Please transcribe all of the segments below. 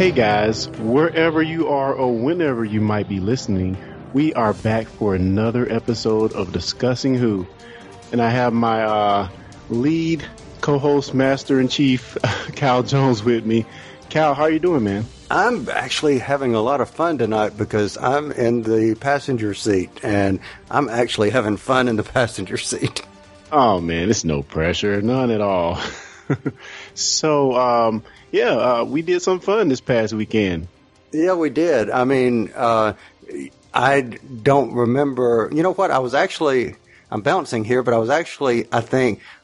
Hey guys, wherever you are or whenever you might be listening, we are back for another episode of Discussing Who. And I have my lead co-host, master-in-chief, Cal Jones with me. Cal, how are you doing, man? I'm actually having a lot of fun tonight because I'm in the passenger seat, and I'm actually having fun in the passenger seat. Oh, man, it's no pressure. None at all. So, we did some fun this past weekend. Yeah, we did. I mean, I don't remember. You know what? I was actually, I think,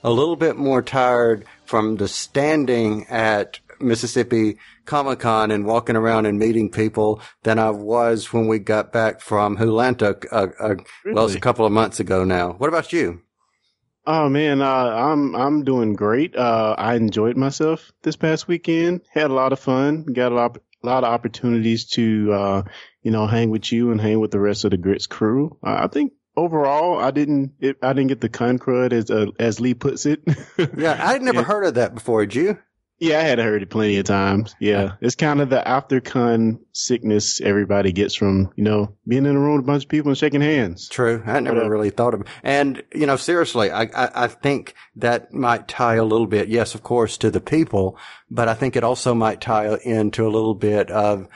a little bit more tired from the standing at Mississippi Comic Con and walking around and meeting people than I was when we got back from Hoolanta, well, it was a couple of months ago now. What about you? Oh man, I'm doing great. I enjoyed myself this past weekend. Had a lot of fun. Got a lot of opportunities to hang with you and hang with the rest of the Grits crew. I think overall, I didn't get the con crud as Lee puts it. Yeah, I'd never heard of that before. Did you? Yeah, I had heard it plenty of times. Yeah, it's kind of the after con sickness everybody gets from, being in a room with a bunch of people and shaking hands. True. I never really thought of it. And, seriously, I think that might tie a little bit, yes, of course, to the people, but I think it also might tie into a little bit of,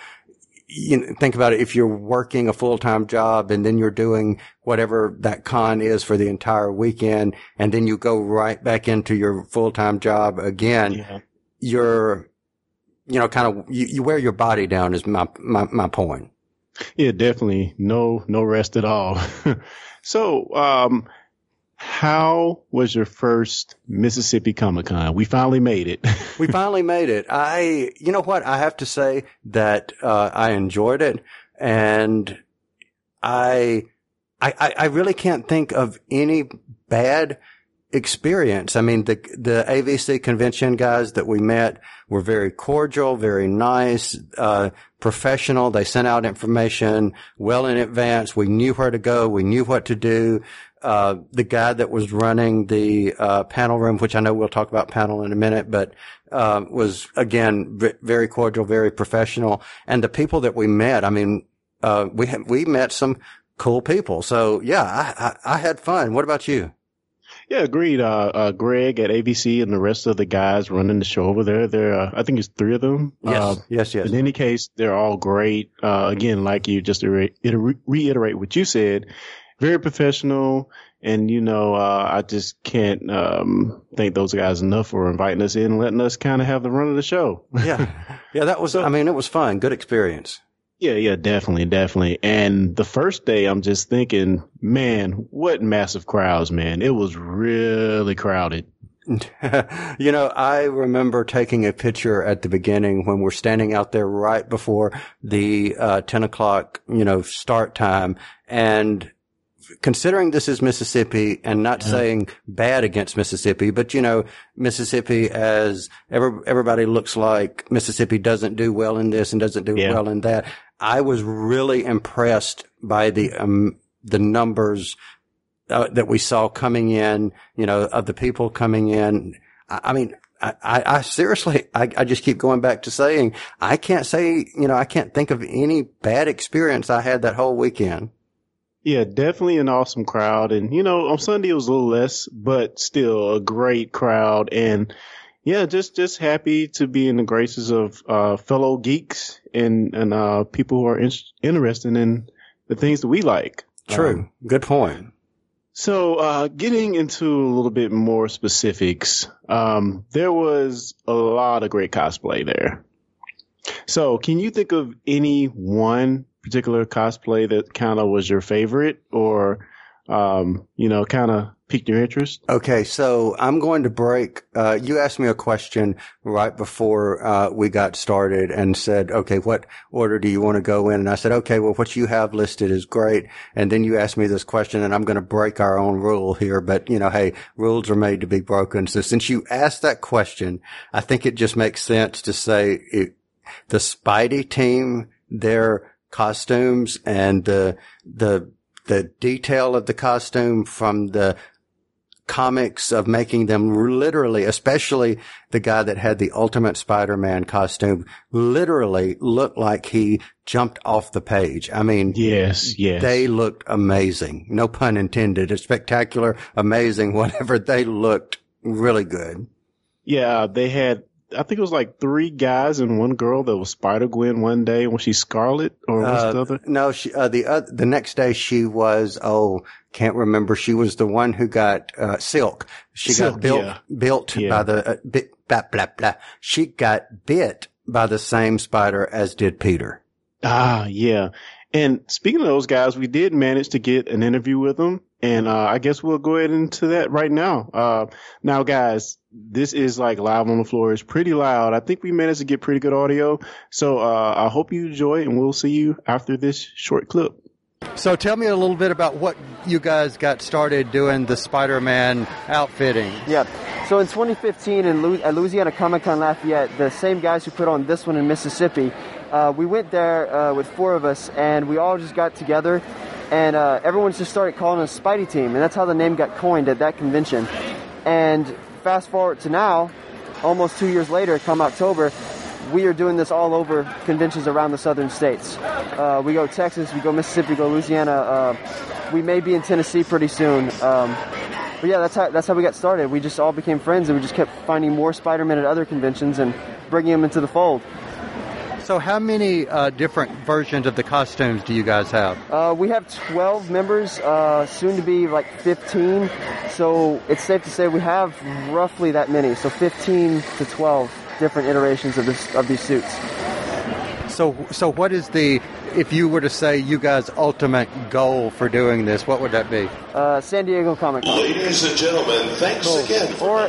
think about it, if you're working a full-time job and then you're doing whatever that con is for the entire weekend, and then you go right back into your full-time job again. Yeah. You wear your body down is my point. Yeah, definitely. No rest at all. So, how was your first Mississippi Comic Con? We finally made it. I, I have to say that, I enjoyed it, and I really can't think of any bad experience. I mean, the AVC convention guys that we met were very cordial, very nice, professional. They sent out information well in advance. We knew where to go. We knew what to do. The guy that was running the panel room, which I know we'll talk about panel in a minute, but was again very cordial, very professional. And the people that we met, I mean, we met some cool people. So yeah, I had fun. What about you? Yeah, agreed. Greg at ABC and the rest of the guys running the show over there. I think it's three of them. Yes, yes. In any case, they're all great. Again, like you just reiterate what you said, very professional. And, I just can't thank those guys enough for inviting us in and letting us kind of have the run of the show. Yeah. Yeah, that was, it was fun. Good experience. Yeah, definitely. And the first day, I'm just thinking, man, what massive crowds, man. It was really crowded. I remember taking a picture at the beginning when we're standing out there right before the 10 o'clock, start time. And considering this is Mississippi, and not saying bad against Mississippi, but Mississippi, as everybody looks like Mississippi doesn't do well in this and doesn't do well in that. I was really impressed by the numbers that we saw coming in, of the people coming in. I seriously, I just keep going back to saying I can't think of any bad experience I had that whole weekend. Yeah, definitely an awesome crowd. And, on Sunday it was a little less, but still a great crowd. And yeah, just happy to be in the graces of, fellow geeks and people who are interested in the things that we like. True. Good point. So, getting into a little bit more specifics, there was a lot of great cosplay there. So can you think of any one particular cosplay that kind of was your favorite or, kind of piqued your interest? Okay. So I'm going to break. You asked me a question right before, we got started and said, okay, what order do you want to go in? And I said, okay, well, what you have listed is great. And then you asked me this question, and I'm going to break our own rule here, but hey, rules are made to be broken. So since you asked that question, I think it just makes sense to say the Spidey team, their costumes and the detail of the costume from the comics, of making them literally, especially the guy that had the Ultimate Spider-Man costume, literally looked like he jumped off the page. I mean, yes, they looked amazing. No pun intended. It's spectacular, amazing, whatever. They looked really good. Yeah, they had, I think it was like three guys and one girl that was Spider-Gwen one day when she's Scarlet, or what's the other? No, she, the next day she was, can't remember. She was the one who got, Silk. She got built by the, She got bit by the same spider as did Peter. Ah, yeah. And speaking of those guys, we did manage to get an interview with them. And I guess we'll go ahead into that right now. Now, guys, this is like live on the floor. It's pretty loud. I think we managed to get pretty good audio. So I hope you enjoy, and we'll see you after this short clip. So tell me a little bit about what you guys got started doing the Spider-Man outfitting. Yeah. So in 2015 at Louisiana Comic Con Lafayette, the same guys who put on this one in Mississippi, we went there with four of us, and we all just got together. And everyone just started calling us Spidey Team, and that's how the name got coined at that convention. And fast forward to now, almost 2 years later, come October, we are doing this all over conventions around the southern states. We go Texas, we go Mississippi, we go Louisiana. We may be in Tennessee pretty soon. But yeah, that's how we got started. We just all became friends, and we just kept finding more Spider-Men at other conventions and bringing them into the fold. So how many different versions of the costumes do you guys have? We have 12 members, soon to be like 15. So it's safe to say we have roughly that many. So 15 to 12 different iterations of these suits. So what is the, if you were to say you guys' ultimate goal for doing this, what would that be? San Diego Comic Con. Ladies and gentlemen, thanks again for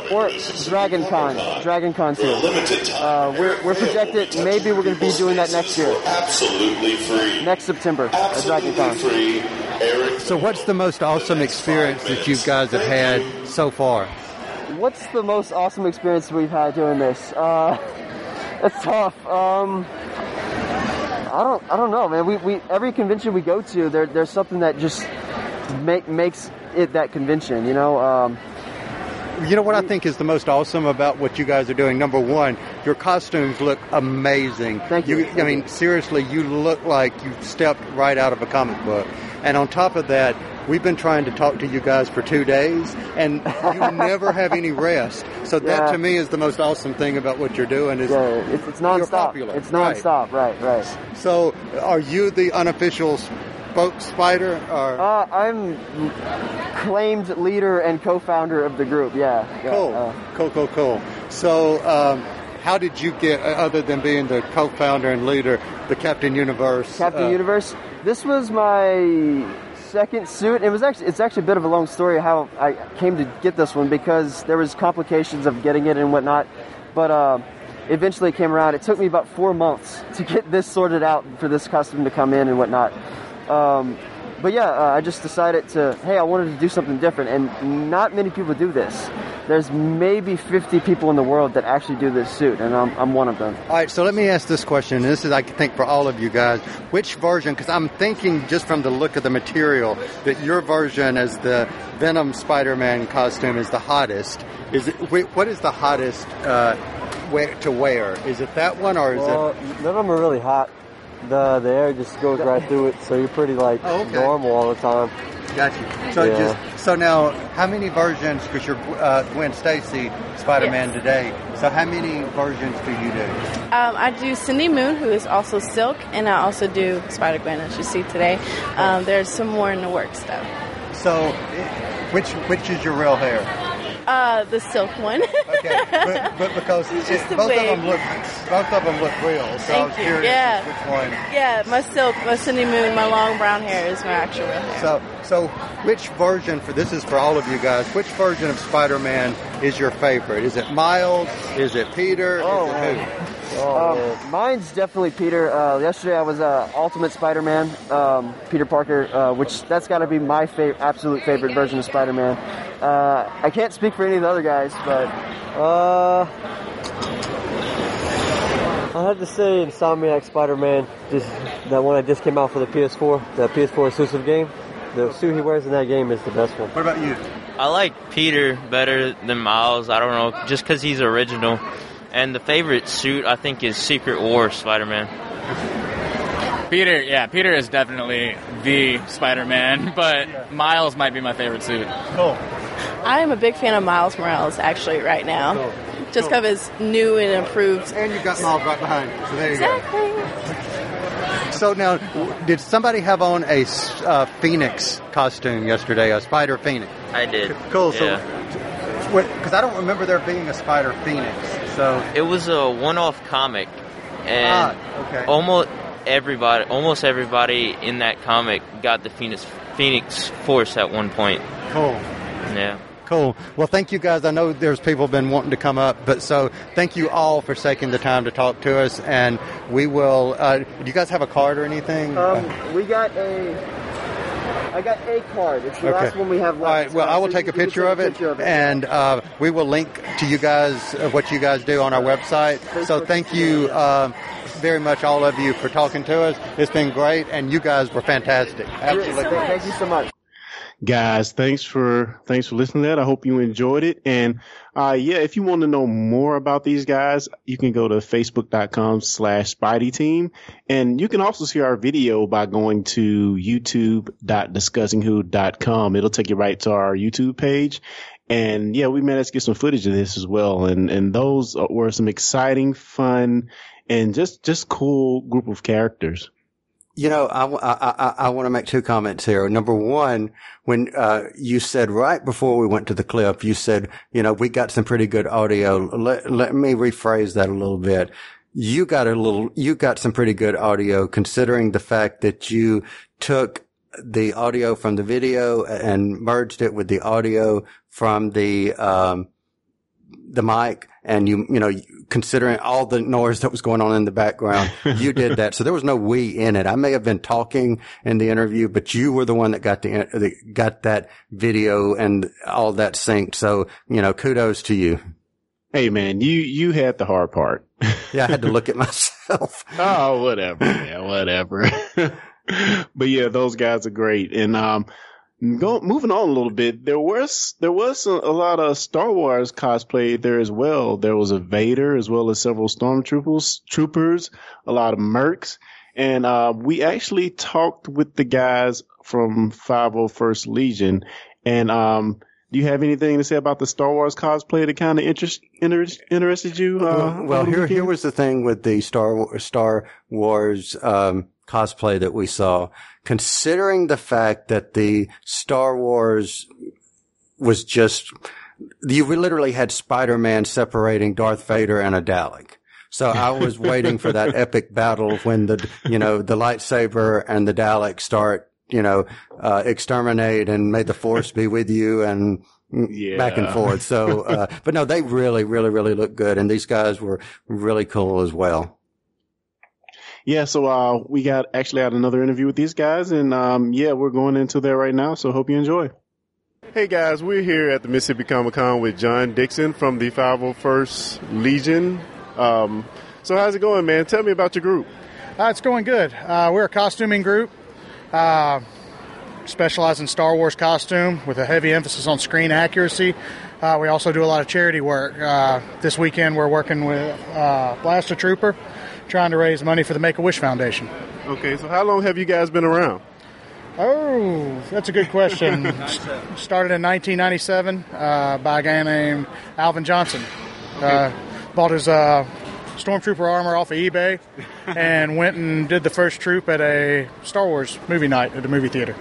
Dragon Con. Dragon Con too. We're projected, maybe we're going to be doing that next year. Absolutely free. Next September at Dragon Con. So what's the most awesome experience that you guys have had so far? What's the most awesome experience we've had doing this? It's tough. I don't know, man. We every convention we go to, there's something that just makes it that convention, you know. You know what I think is the most awesome about what you guys are doing? Number one, your costumes look amazing. Thank you. I mean, seriously, you look like you stepped right out of a comic book. And on top of that, we've been trying to talk to you guys for 2 days, and you never have any rest. So that, to me, is the most awesome thing about what you're doing. Is it's nonstop. You're popular. It's nonstop, right. So are you the unofficial spoke spider? Or? I'm claimed leader and co-founder of the group, Cool. So how did you get, other than being the co-founder and leader, the Captain Universe? Captain Universe? This was my second suit. It's actually a bit of a long story how I came to get this one, because there was complications of getting it and whatnot, but eventually it came around. It took me about 4 months to get this sorted out for this costume to come in and whatnot, but yeah, I just decided to, I wanted to do something different, and not many people do this. There's maybe 50 people in the world that actually do this suit, and I'm one of them. All right, so let me ask this question. This is, I think, for all of you guys. Which version, because I'm thinking just from the look of the material, that your version as the Venom Spider-Man costume is the hottest. What is the hottest to wear? Is it that one, or is it... None of them are really hot. The air just goes right through it, so you're pretty, normal all the time. Gotcha. So so now, how many versions, because you're Gwen Stacy Spider-Man today, so how many versions do you do? I do Cindy Moon, who is also Silk, and I also do Spider-Gwen, as you see today. There's some more in the works, though. So which is your real hair? The silk one. Okay, but because both of them look real. So thank I was curious which one. Yeah, my silk, my Cindy Moon, my long brown hair is my actual real hair. So which version for all of you guys? Which version of Spider-Man is your favorite? Is it Miles? Is it Peter? Is it who? Mine's definitely Peter. Yesterday I was Ultimate Spider-Man, Peter Parker, which that's got to be my absolute favorite version of Spider-Man. I can't speak for any of the other guys, but I have to say Insomniac Spider-Man, that one that just came out for the PS4, the PS4 exclusive game. The suit he wears in that game is the best one. What about you? I like Peter better than Miles. I don't know, just because he's original. And the favorite suit, I think, is Secret War Spider-Man. Peter, yeah, Peter is definitely the Spider-Man, but Miles might be my favorite suit. Cool. I am a big fan of Miles Morales, actually, right now. Cool. Just because it's new and improved. And you got Miles right behind. So there you go. So now, did somebody have on a Phoenix costume yesterday, a Spider Phoenix? I did. Cool. Yeah. So, because I don't remember there being a Spider Phoenix. So it was a one-off comic, and almost everybody in that comic got the Phoenix Force at one point. Cool. Yeah. Cool. Well, thank you guys. I know there's people been wanting to come up, but so thank you all for taking the time to talk to us, and we will. Do you guys have a card or anything? I got a card. It's the last one we have left. All right. Well, I will take a picture of it, and we will link to you guys what you guys do on our website. So thank you very much, all of you, for talking to us. It's been great, and you guys were fantastic. Absolutely. Thank you so much. Guys, thanks for listening to that. I hope you enjoyed it. And if you want to know more about these guys, you can go to facebook.com/Spidey Team. And you can also see our video by going to youtube.discussingwho.com. It'll take you right to our YouTube page. And yeah, we managed to get some footage of this as well. And those were some exciting, fun, and just cool group of characters. You know, I want to make two comments here. Number one, when you said right before we went to the clip, you said, you know, we got some pretty good audio. Let me rephrase that a little bit. You got some pretty good audio, considering the fact that you took the audio from the video and merged it with the audio from the mic, and you know, considering all the noise that was going on in the background, you did that. So there was no we in it. I may have been talking in the interview, but you were the one that got that video and all that synced. So, you know, kudos to you. Hey man, you had the hard part. Yeah, I had to look at myself. Oh, whatever. Yeah, whatever. But yeah, those guys are great. And, moving on a little bit, there was a lot of Star Wars cosplay there as well. There was a Vader as well as several Stormtroopers, a lot of mercs. And we actually talked with the guys from 501st Legion. And do you have anything to say about the Star Wars cosplay that kind of interested you? Well, here was the thing with the Star Wars cosplay that we saw, considering the fact that the Star Wars was just, you literally had Spider-Man separating Darth Vader and a Dalek. So I was waiting for that epic battle when the lightsaber and the Dalek start, exterminate and may the Force be with you and back and forth. So, but no, they really, really, really looked good. And these guys were really cool as well. Yeah, so we had another interview with these guys, and we're going into there right now, so hope you enjoy. Hey guys, we're here at the Mississippi Comic Con with John Dixon from the 501st Legion. So how's it going, man? Tell me about your group. It's going good. We're a costuming group, specialize in Star Wars costume with a heavy emphasis on screen accuracy. We also do a lot of charity work. This weekend we're working with Blaster Trooper, trying to raise money for the Make-A-Wish Foundation. Okay, so how long have you guys been around? Oh, that's a good question. Started in 1997 by a guy named Alvin Johnson. Bought his Stormtrooper armor off of eBay and went and did the first troop at a Star Wars movie night at the movie theater.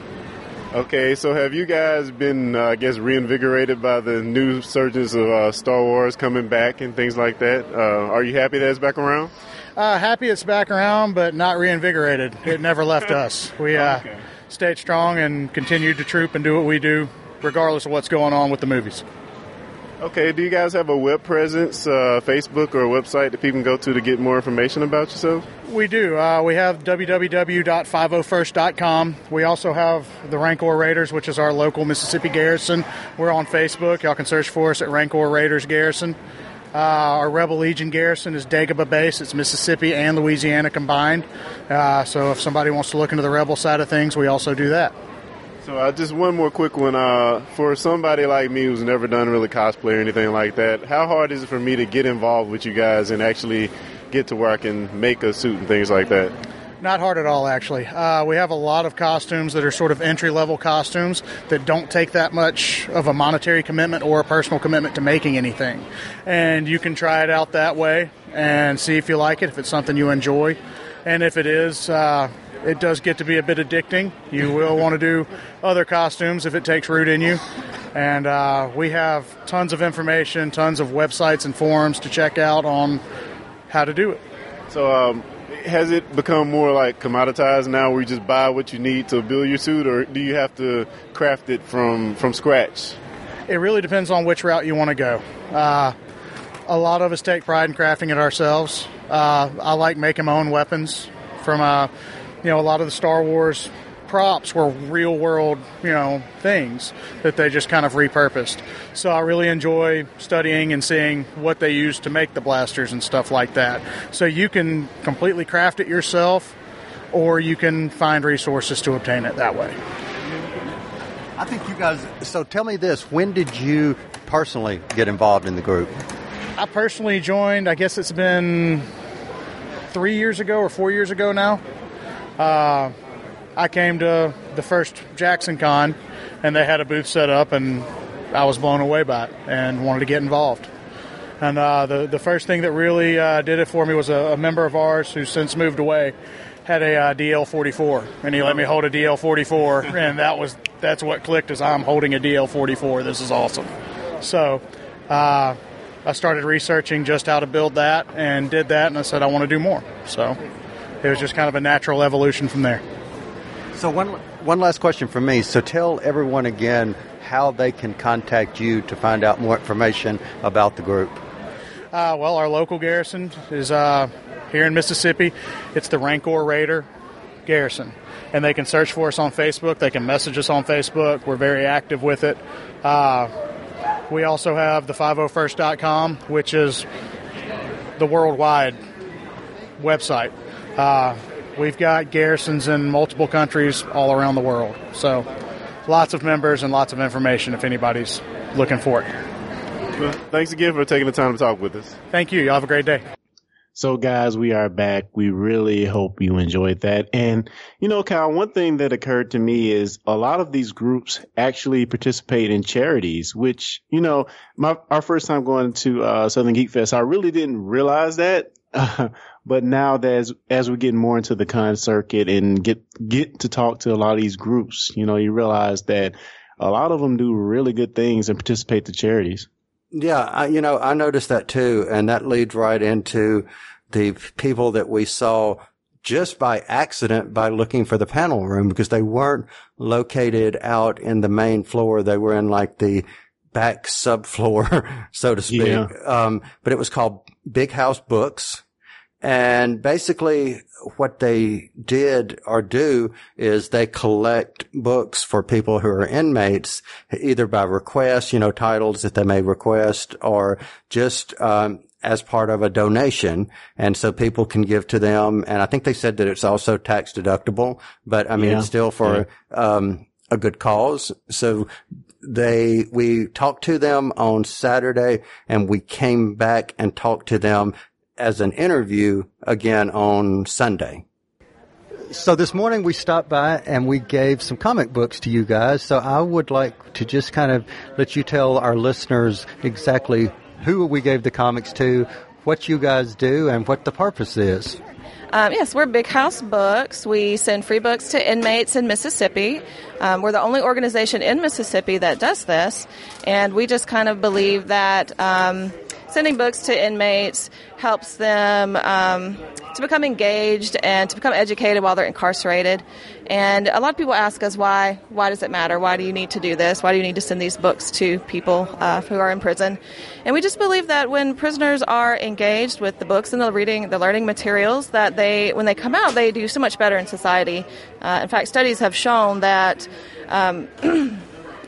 Okay, so have you guys been, reinvigorated by the new surges of Star Wars coming back and things like that? Are you happy that it's back around? Happy it's back around, but not reinvigorated. It never left us. We stayed strong and continued to troop and do what we do, regardless of what's going on with the movies. Okay, do you guys have a web presence, Facebook or a website that people can go to get more information about yourself? We do. We have www.501st.com. We also have the Rancor Raiders, which is our local Mississippi garrison. We're on Facebook. Y'all can search for us at Rancor Raiders Garrison. Our Rebel Legion garrison is Dagobah base. It's Mississippi and Louisiana combined. So if somebody wants to look into the Rebel side of things, we also do that. So just one more quick one. For somebody like me who's never done really cosplay or anything like that, how hard is it for me to get involved with you guys and actually get to where I can make a suit and things like that? Not hard at all, actually. We have a lot of costumes that are sort of entry-level costumes that don't take that much of a monetary commitment or a personal commitment to making anything. And you can try it out that way and see if you like it, if it's something you enjoy. And if it is, it does get to be a bit addicting. You will want to do other costumes if it takes root in you. And we have tons of information, tons of websites and forums to check out on how to do it. So, has it become more like commoditized now where you just buy what you need to build your suit, or do you have to craft it from scratch? It really depends on which route you want to go. A lot of us take pride in crafting it ourselves. I like making my own weapons from, a lot of the Star Wars props were real world, things that they just kind of repurposed. So I really enjoy studying and seeing what they use to make the blasters and stuff like that. So you can completely craft it yourself, or you can find resources to obtain it that way. I think you guys, so tell me this, when did you personally get involved in the group? I personally joined, I guess it's been 3 years ago or 4 years ago now. I came to the first Jackson Con, and they had a booth set up, and I was blown away by it and wanted to get involved. And the first thing that really did it for me was a member of ours who's since moved away had a DL-44, and he let me hold a DL-44, and that's what clicked, is I'm holding a DL-44. This is awesome. So I started researching just how to build that and did that, and I said I want to do more. So it was just kind of a natural evolution from there. So one last question from me. So tell everyone again how they can contact you to find out more information about the group. Well, our local garrison is here in Mississippi. It's the Rancor Raider garrison. And they can search for us on Facebook. They can message us on Facebook. We're very active with it. We also have the 501st.com, which is the worldwide website. We've got garrisons in multiple countries all around the world. So lots of members and lots of information if anybody's looking for it. Well, thanks again for taking the time to talk with us. Thank you. Y'all have a great day. So, guys, we are back. We really hope you enjoyed that. And, Kyle, one thing that occurred to me is a lot of these groups actually participate in charities, which, our first time going to Southern Geek Fest, I really didn't realize that. But now that as we get more into the con circuit and get to talk to a lot of these groups, you realize that a lot of them do really good things and participate to charities. Yeah, I noticed that too, and that leads right into the people that we saw just by accident by looking for the panel room, because they weren't located out in the main floor. They were in like the back subfloor, so to speak. Yeah. But it was called Big House Books. And basically what they did or do is they collect books for people who are inmates, either by request, titles that they may request, or just as part of a donation. And so people can give to them. And I think they said that it's also tax deductible, but I mean, it's still for a good cause. So we talked to them on Saturday, and we came back and talked to them as an interview again on Sunday. So this morning we stopped by and we gave some comic books to you guys. So I would like to just kind of let you tell our listeners exactly who we gave the comics to, what you guys do, and what the purpose is. Yes, we're Big House Books. We send free books to inmates in Mississippi. We're the only organization in Mississippi that does this. And we just kind of believe that sending books to inmates helps them to become engaged and to become educated while they're incarcerated. And a lot of people ask us, why does it matter? Why do you need to do this? Why do you need to send these books to people who are in prison? And we just believe that when prisoners are engaged with the books and the learning materials, that when they come out, they do so much better in society. In fact, studies have shown that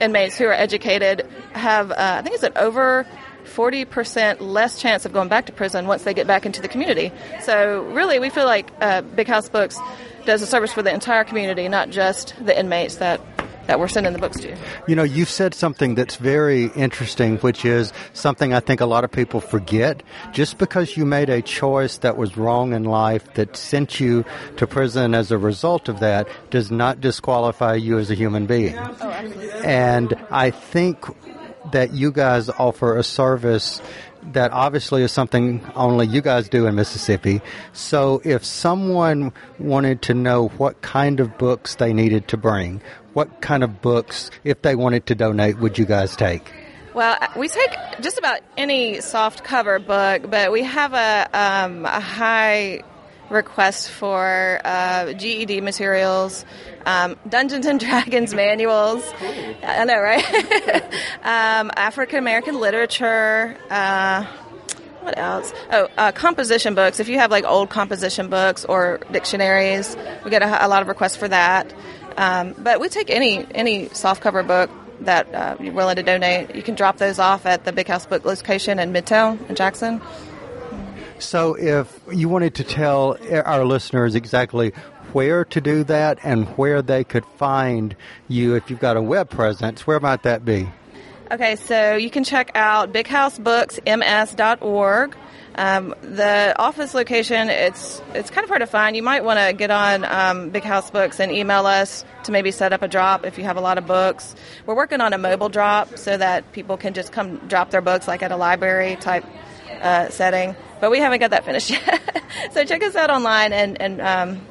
inmates who are educated have, I think it's over 40% less chance of going back to prison once they get back into the community. So really, we feel like Big House Books does a service for the entire community, not just the inmates that that we're sending the books to. You know, you've said something that's very interesting, which is something I think a lot of people forget. Just because you made a choice that was wrong in life that sent you to prison as a result of that does not disqualify you as a human being. Oh, absolutely. And I think that you guys offer a service that obviously is something only you guys do in Mississippi. So if someone wanted to know what kind of books they needed to bring, what kind of books, if they wanted to donate, would you guys take? Well, we take just about any soft cover book, but we have a high request for GED materials, Dungeons and Dragons manuals. I know, right? African American literature. What else? Oh, composition books. If you have like old composition books or dictionaries, we get a lot of requests for that. But we take any softcover book that you're willing to donate. You can drop those off at the Big House Book location in Midtown in Jackson. So if you wanted to tell our listeners exactly where to do that and where they could find you if you've got a web presence, where might that be? Okay, so you can check out bighousebooksms.org. The office location, it's kind of hard to find. You might want to get on Big House Books and email us to maybe set up a drop if you have a lot of books. We're working on a mobile drop so that people can just come drop their books like at a library type setting. But we haven't got that finished yet. So check us out online, and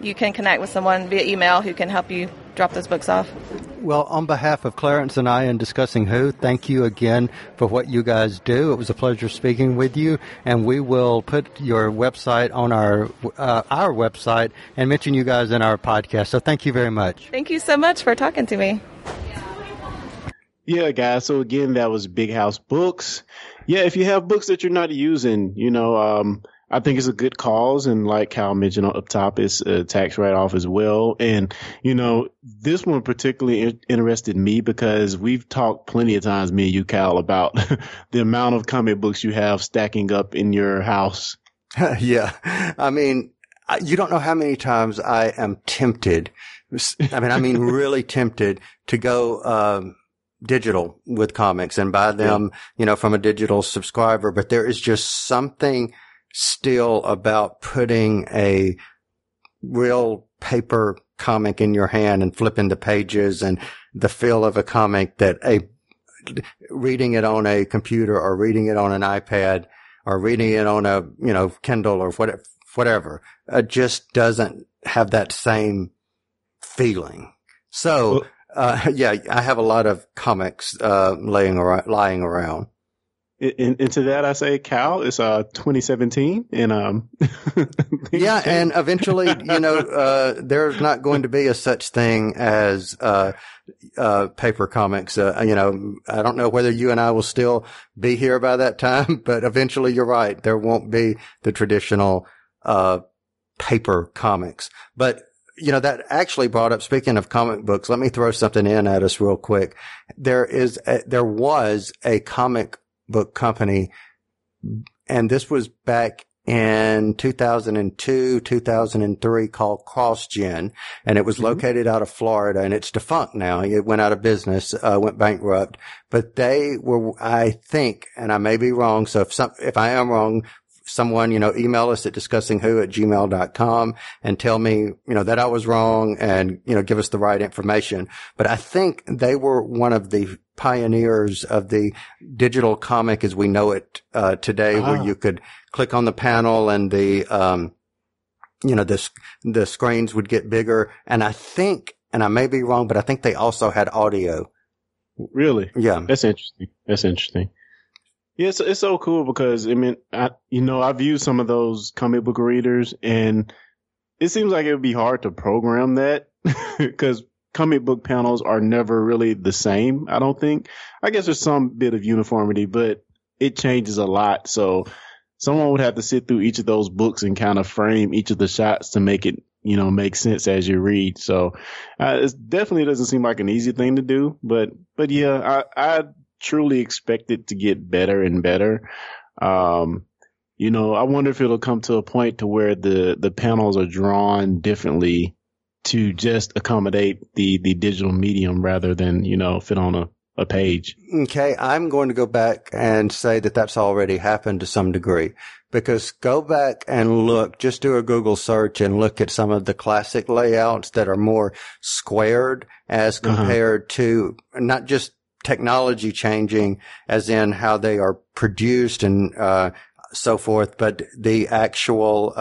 you can connect with someone via email who can help you drop those books off. Well, on behalf of Clarence and I in Discussing Who, thank you again for what you guys do. It was a pleasure speaking with you, and we will put your website on our website and mention you guys in our podcast. So thank you very much. Thank you so much for talking to me. Yeah, guys. So again, that was Big House Books. Yeah, if you have books that you're not using, you know, I think it's a good cause. And like Cal mentioned up top, it's a tax write-off as well. And, you know, this one particularly interested me because we've talked plenty of times, me and you, Cal, about the amount of comic books you have stacking up in your house. Yeah. I mean, you don't know how many times I am tempted. I mean, really tempted to go digital with comics and buy them, you know, from a digital subscriber. But there is just something still about putting a real paper comic in your hand and flipping the pages and the feel of a comic that reading it on a computer or reading it on an iPad or reading it on a, you know, Kindle or whatever, it just doesn't have that same feeling. So, yeah, I have a lot of comics lying around. And to that I say, Cal, it's 2017, and yeah, and eventually, you know, there's not going to be a such thing as paper comics. You know, I don't know whether you and I will still be here by that time, but eventually, you're right, there won't be the traditional paper comics, but. You know, that actually brought up, speaking of comic books, let me throw something in at us real quick. There was a comic book company, and this was back in 2002, 2003, called CrossGen, and it was located out of Florida, and it's defunct now. It went out of business, went bankrupt, but they were, I think, and I may be wrong, so if I am wrong, someone, you know, email us at discussingwho@gmail.com and tell me, you know, that I was wrong and, you know, give us the right information. But I think they were one of the pioneers of the digital comic as we know it today, where you could click on the panel and the screens would get bigger. And I think, and I may be wrong, but I think they also had audio. Really? Yeah. That's interesting. Yeah, it's so cool because, I mean, I've used some of those comic book readers, and it seems like it would be hard to program that because comic book panels are never really the same, I don't think. I guess there's some bit of uniformity, but it changes a lot. So someone would have to sit through each of those books and kind of frame each of the shots to make it, you know, make sense as you read. So it definitely doesn't seem like an easy thing to do, but yeah, I truly expect it to get better and better. You know, I wonder if it'll come to a point to where the panels are drawn differently to just accommodate the digital medium rather than, you know, fit on a page. Okay, I'm going to go back and say that that's already happened to some degree, because go back and look, just do a Google search and look at some of the classic layouts that are more squared as compared to not just technology changing as in how they are produced and so forth, but the actual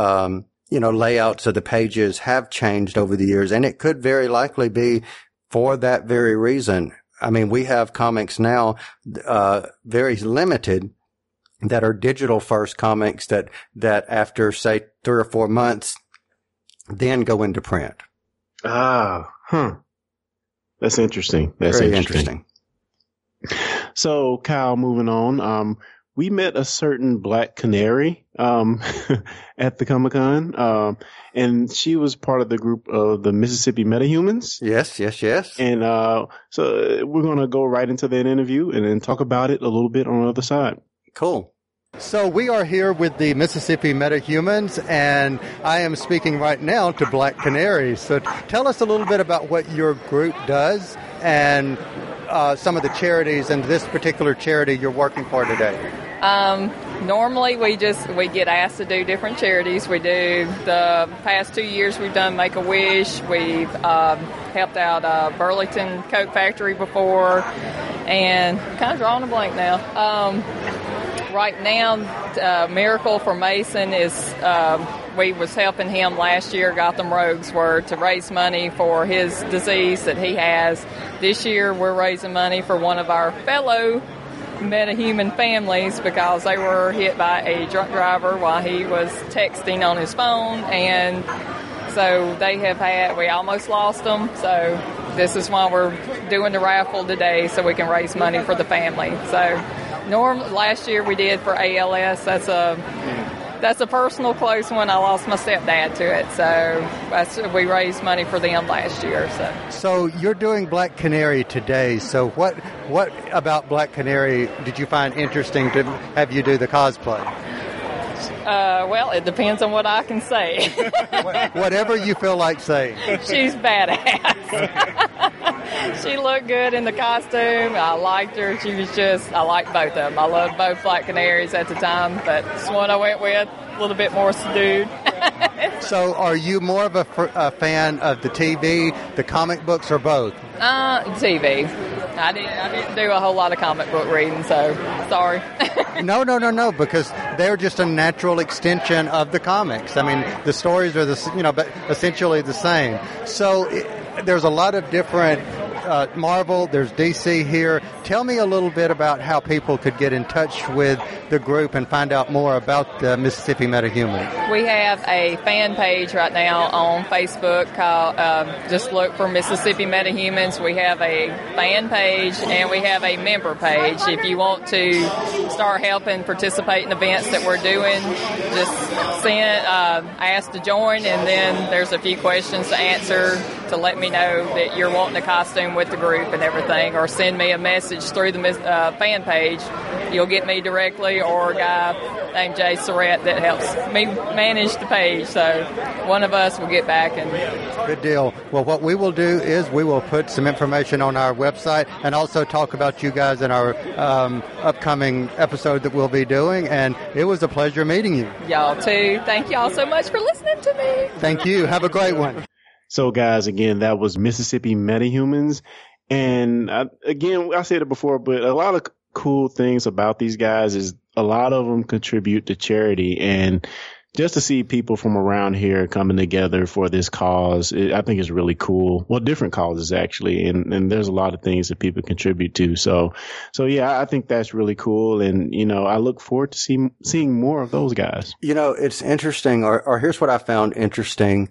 you know, layouts of the pages have changed over the years, and it could very likely be for that very reason. I mean, we have comics now, very limited, that are digital first comics that after, say, 3 or 4 months, then go into print. Ah, huh. That's interesting. That's very interesting. So, Kyle, moving on, we met a certain Black Canary at the Comic-Con, and she was part of the group of the Mississippi Metahumans. Yes, yes, yes. And so we're going to go right into that interview and then talk about it a little bit on the other side. Cool. So we are here with the Mississippi Metahumans, and I am speaking right now to Black Canary. So tell us a little bit about what your group does and some of the charities and this particular charity you're working for today. Normally we get asked to do different charities. We do, the past 2 years we've done Make-A-Wish, we've helped out Burlington Coke Factory before, and kind of drawing a blank now. Right now, Miracle for Mason is, we was helping him last year, Gotham Rogues were, to raise money for his disease that he has. This year we're raising money for one of our fellow metahuman families, because they were hit by a drunk driver while he was texting on his phone, and so they have had, we almost lost them, so this is why we're doing the raffle today, so we can raise money for the family. So last year we did for ALS. That's a personal close one. I lost my stepdad to it, so we raised money for them last year. So you're doing Black Canary today. So what about Black Canary did you find interesting to have you do the cosplay? Well, it depends on what I can say. Whatever you feel like saying. She's badass. She looked good in the costume. I liked her. She was just, I liked both of them. I loved both Black Canaries at the time, but this one I went with a little bit more subdued. So are you more of a fan of the TV, the comic books, or both? TV. I didn't do a whole lot of comic book reading, so sorry. No, because they're just a natural extension of the comics. I mean, the stories are but essentially the same. So there's a lot of different Marvel, there's DC here. Tell me a little bit about how people could get in touch with the group and find out more about the Mississippi Metahuman. We have a fan page right now on Facebook called, just look for Mississippi Metahumans. We have a fan page and we have a member page. If you want to start helping participate in events that we're doing, just ask to join, and then there's a few questions to answer to let me know that you're wanting a costume with the group and everything, or send me a message through the fan page. You'll get me directly, or a guy named Jay Surratt that helps me manage the page. So one of us will get back. And good deal. Well, what we will do is we will put some information on our website and also talk about you guys in our upcoming episode that we'll be doing. And it was a pleasure meeting you. Y'all too. Thank y'all so much for listening to me. Thank you. Have a great one. So, guys, again, that was Mississippi Metahumans. And, I said it before, but a lot of cool things about these guys is a lot of them contribute to charity. And just to see people from around here coming together for this cause, I think is really cool. Well, different causes, actually. And there's a lot of things that people contribute to. So yeah, I think that's really cool. And, you know, I look forward to seeing more of those guys. You know, it's interesting, or here's what I found interesting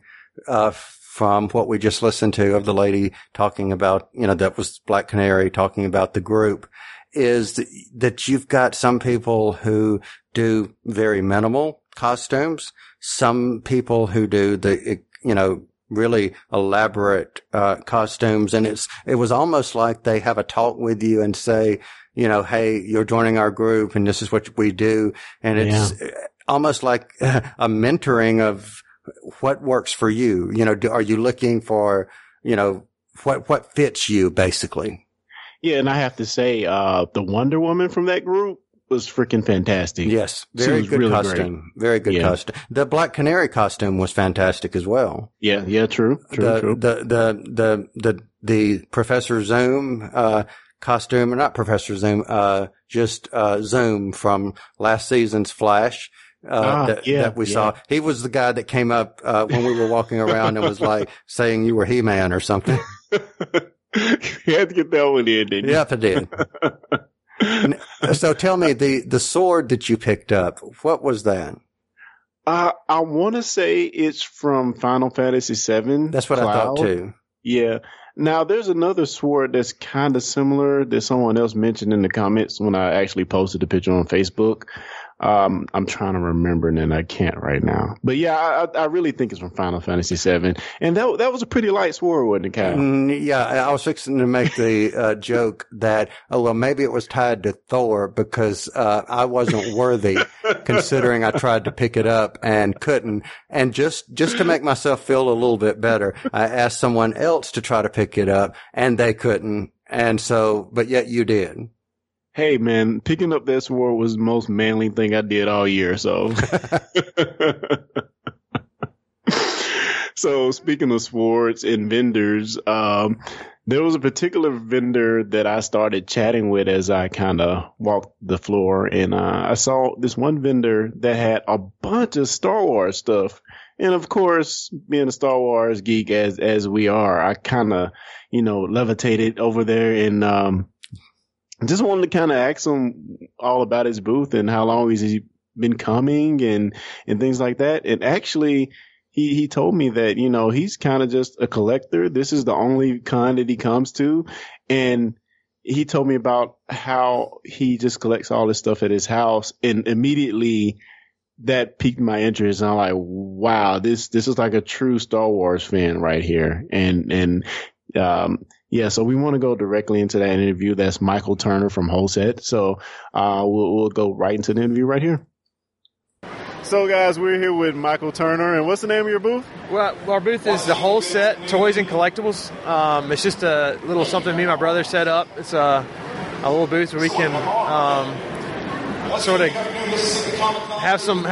from what we just listened to of the lady talking about, you know, that was Black Canary talking about the group, is that you've got some people who do very minimal costumes, some people who do the, you know, really elaborate costumes. And it was almost like they have a talk with you and say, you know, hey, you're joining our group and this is what we do. And it's almost like a mentoring of what works for you? You know, are you looking for, you know, what fits you basically? Yeah. And I have to say, the Wonder Woman from that group was freaking fantastic. Yes. Very good really costume. Great. Very good costume. The Black Canary costume was fantastic as well. Yeah. Yeah. True. True. True. The Professor Zoom, costume, or not Professor Zoom, just, Zoom from last season's Flash. That we saw. He was the guy that came up when we were walking around and was like saying you were He-Man or something. You had to get that one in, didn't you? Yeah, I did. And, so tell me, the sword that you picked up, what was that? I want to say it's from Final Fantasy VII. That's what Cloud. I thought too. Yeah. Now, there's another sword that's kind of similar that someone else mentioned in the comments when I actually posted the picture on Facebook. I'm trying to remember and I can't right now. But yeah, I really think it's from Final Fantasy VII. And that was a pretty light sword, wasn't it, Kyle? Yeah, I was fixing to make the joke that, oh, well, maybe it was tied to Thor because I wasn't worthy considering I tried to pick it up and couldn't. And just to make myself feel a little bit better, I asked someone else to try to pick it up and they couldn't. And so, but yet you did. Hey, man, picking up that sword was the most manly thing I did all year, so. So, speaking of swords and vendors, there was a particular vendor that I started chatting with as I kind of walked the floor, and I saw this one vendor that had a bunch of Star Wars stuff. And of course, being a Star Wars geek as we are, I kind of, you know, levitated over there and, just wanted to kind of ask him all about his booth and how long has he been coming and things like that. And actually, he told me that, you know, he's kind of just a collector. This is the only con that he comes to. And he told me about how he just collects all this stuff at his house. And immediately that piqued my interest. And I'm like, wow, this is like a true Star Wars fan right here. Yeah, so we want to go directly into that interview. That's Michael Turner from Whole Set. So we'll go right into the interview right here. So, guys, we're here with Michael Turner. And what's the name of your booth? Well, our booth is the Whole Set Toys and Collectibles. It's just a little something me and my brother set up. It's a little booth where we can sort of have some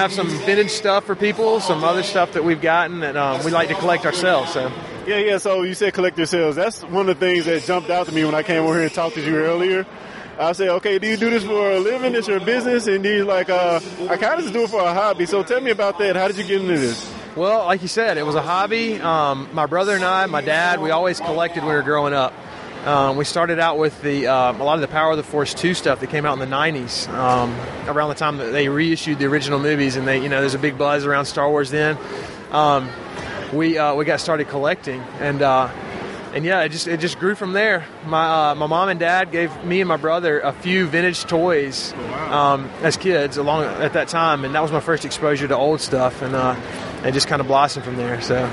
vintage stuff for people, some other stuff that we've gotten that we like to collect ourselves. So. Yeah. So you said collect yourselves. That's one of the things that jumped out to me when I came over here and talked to you earlier. I said, okay, do you do this for a living? It's your business? And he's like, I kind of just do it for a hobby. So tell me about that. How did you get into this? Well, like you said, it was a hobby. My brother and I, my dad, we always collected when we were growing up. We started out with a lot of the Power of the Force 2 stuff that came out in the 90s, around the time that they reissued the original movies. And there's a big buzz around Star Wars then. We got started collecting and it just grew from there. My mom and dad gave me and my brother a few vintage toys as kids along at that time, and that was my first exposure to old stuff, and it just kind of blossomed from there. So.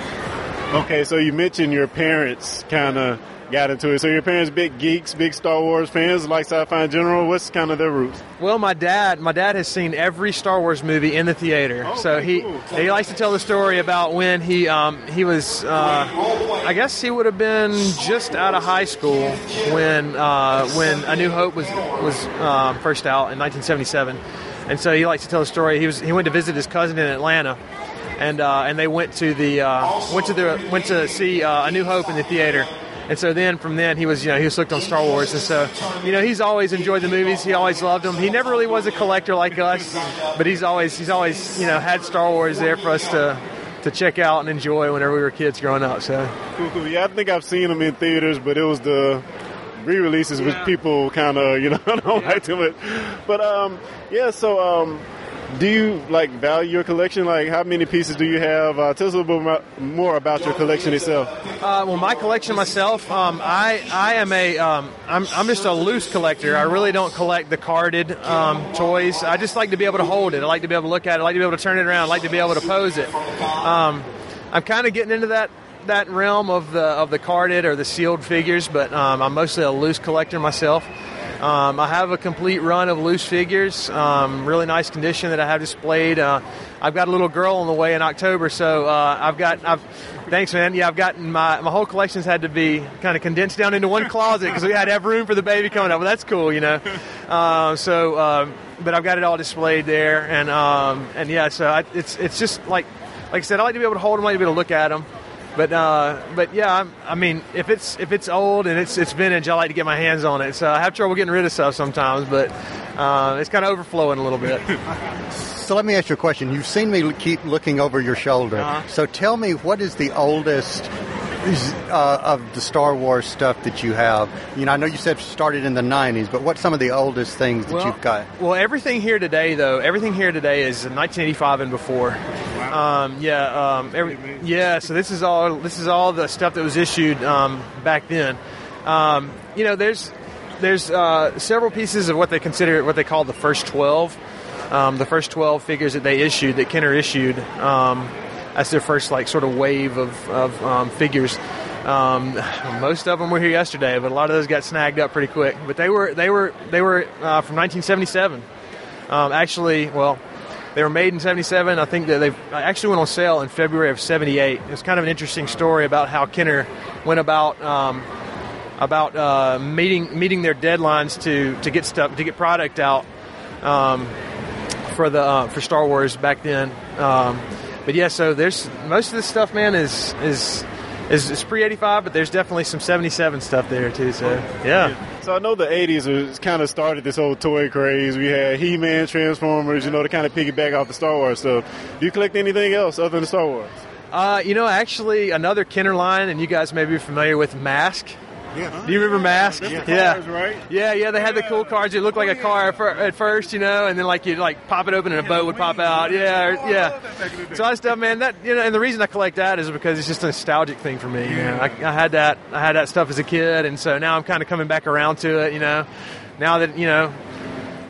Okay, so you mentioned your parents kind of got into it. So your parents, big geeks, big Star Wars fans, like sci-fi in general. What's kind of their roots? Well, my dad has seen every Star Wars movie in the theater. Okay, so he likes to tell the story about when he was. I guess he would have been just out of high school when A New Hope was first out in 1977, and so he likes to tell the story. He went to visit his cousin in Atlanta. And they went to see A New Hope in the theater, and so then from then he was hooked on Star Wars, and so he's always enjoyed the movies. He always loved them. He never really was a collector like us, but he's always had Star Wars there for us to check out and enjoy whenever we were kids growing up. So cool. Yeah, I think I've seen them in theaters, but it was the re-releases which people kind of don't like too much. But do you value your collection? How many pieces do you have? Tell us a little bit more about your collection itself. Well, my collection myself, I'm just a loose collector. I really don't collect the carded toys. I just like to be able to hold it. I like to be able to look at it. I like to be able to turn it around. I like to be able to pose it. I'm kind of getting into that realm of the carded or the sealed figures, but I'm mostly a loose collector myself. I have a complete run of loose figures, really nice condition that I have displayed. I've got a little girl on the way in October, so thanks, man. Yeah, I've gotten my whole collection's had to be kind of condensed down into one closet because we had to have room for the baby coming up. Well, that's cool, you know. But I've got it all displayed there, and yeah, so it's just like I said, I like to be able to hold them, I like to be able to look at them. But yeah, I mean, if it's old and it's vintage, I like to get my hands on it. So I have trouble getting rid of stuff sometimes, but it's kind of overflowing a little bit. So let me ask you a question. You've seen me keep looking over your shoulder. Uh-huh. So tell me, what is the oldest of the Star Wars stuff that you have? You know, I know you said started in the 90s, but what's some of the oldest things that you've got? Well, everything here today is 1985 and before. Wow. So this is all the stuff that was issued back then. You know, there's several pieces of what they call the first 12, figures that they issued, that Kenner issued. That's their first, sort of wave of figures. Most of them were here yesterday, but a lot of those got snagged up pretty quick. But they were from 1977. They were made in 77. I think that they actually went on sale in February of 78. It's kind of an interesting story about how Kenner went about meeting their deadlines to get stuff, to get product out for Star Wars back then. But yeah, so there's most of this stuff, man, is pre-85, but there's definitely some 77 stuff there too. So yeah. So I know the 80s was kind of started this whole toy craze. We had He-Man, Transformers, to kind of piggyback off the Star Wars stuff. Do you collect anything else other than Star Wars? Actually, another Kenner line, and you guys may be familiar with Mask. Yeah. Do you remember Mask? Yeah. Cars, right? Yeah, they had the cool cards. It looked like a car at first, and then you'd pop it open and a boat would pop out. Yeah. So I stuff, man, that and the reason I collect that is because it's just a nostalgic thing for me. Yeah. I had that stuff as a kid, and so now I'm kind of coming back around to it,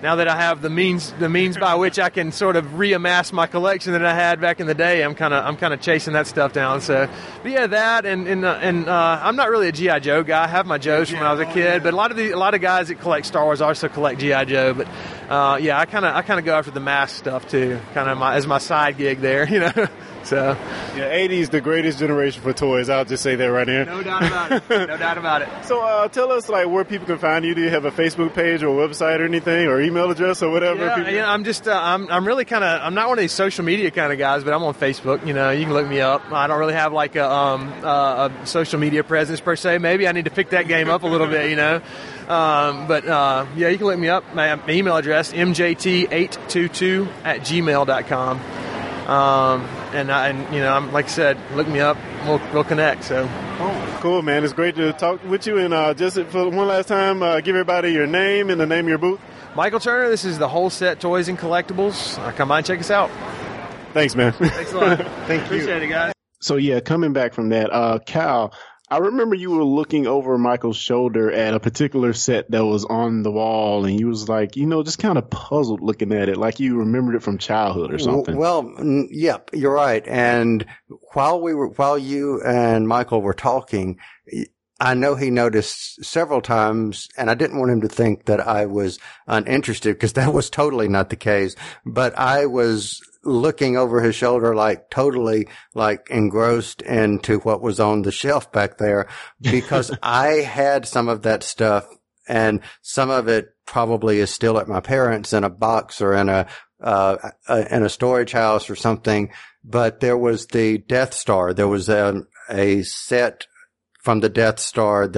Now that I have the means by which I can sort of reamass my collection that I had back in the day, I'm kind of chasing that stuff down. So, but yeah, that and I'm not really a G.I. Joe guy. I have my Joes from when I was a kid, but a lot of guys that collect Star Wars also collect G.I. Joe. But I kind of go after the Mask stuff too, kind of as my side gig there, So yeah, 80s the greatest generation for toys. I'll just say that right here. No doubt about it. So tell us where people can find you. Do you have a Facebook page or a website or anything, or email address or whatever? I'm just I'm really kind of I'm not one of these social media kind of guys, but I'm on Facebook. You can look me up. I don't really have a social media presence per se. Maybe I need to pick that game up a little bit. But you can look me up. My email address mjt822@gmail.com. I'm like I said, look me up. We'll connect. So cool, man. It's great to talk with you. And just for one last time, give everybody your name and the name of your booth. Michael Turner. This is the Whole Set Toys and Collectibles. Come on, check us out. Thanks, man. Thanks a lot. Thank you. Appreciate it, guys. So yeah, coming back from that, Cal, I remember you were looking over Michael's shoulder at a particular set that was on the wall, and you was just kind of puzzled looking at it, like you remembered it from childhood or something. Well, yep, you're right. And while you and Michael were talking, I know he noticed several times, and I didn't want him to think that I was uninterested, because that was totally not the case. But I was looking over his shoulder, totally engrossed into what was on the shelf back there, because I had some of that stuff, and some of it probably is still at my parents in a box or in a storage house or something. But there was the Death Star. There was a set from the Death Star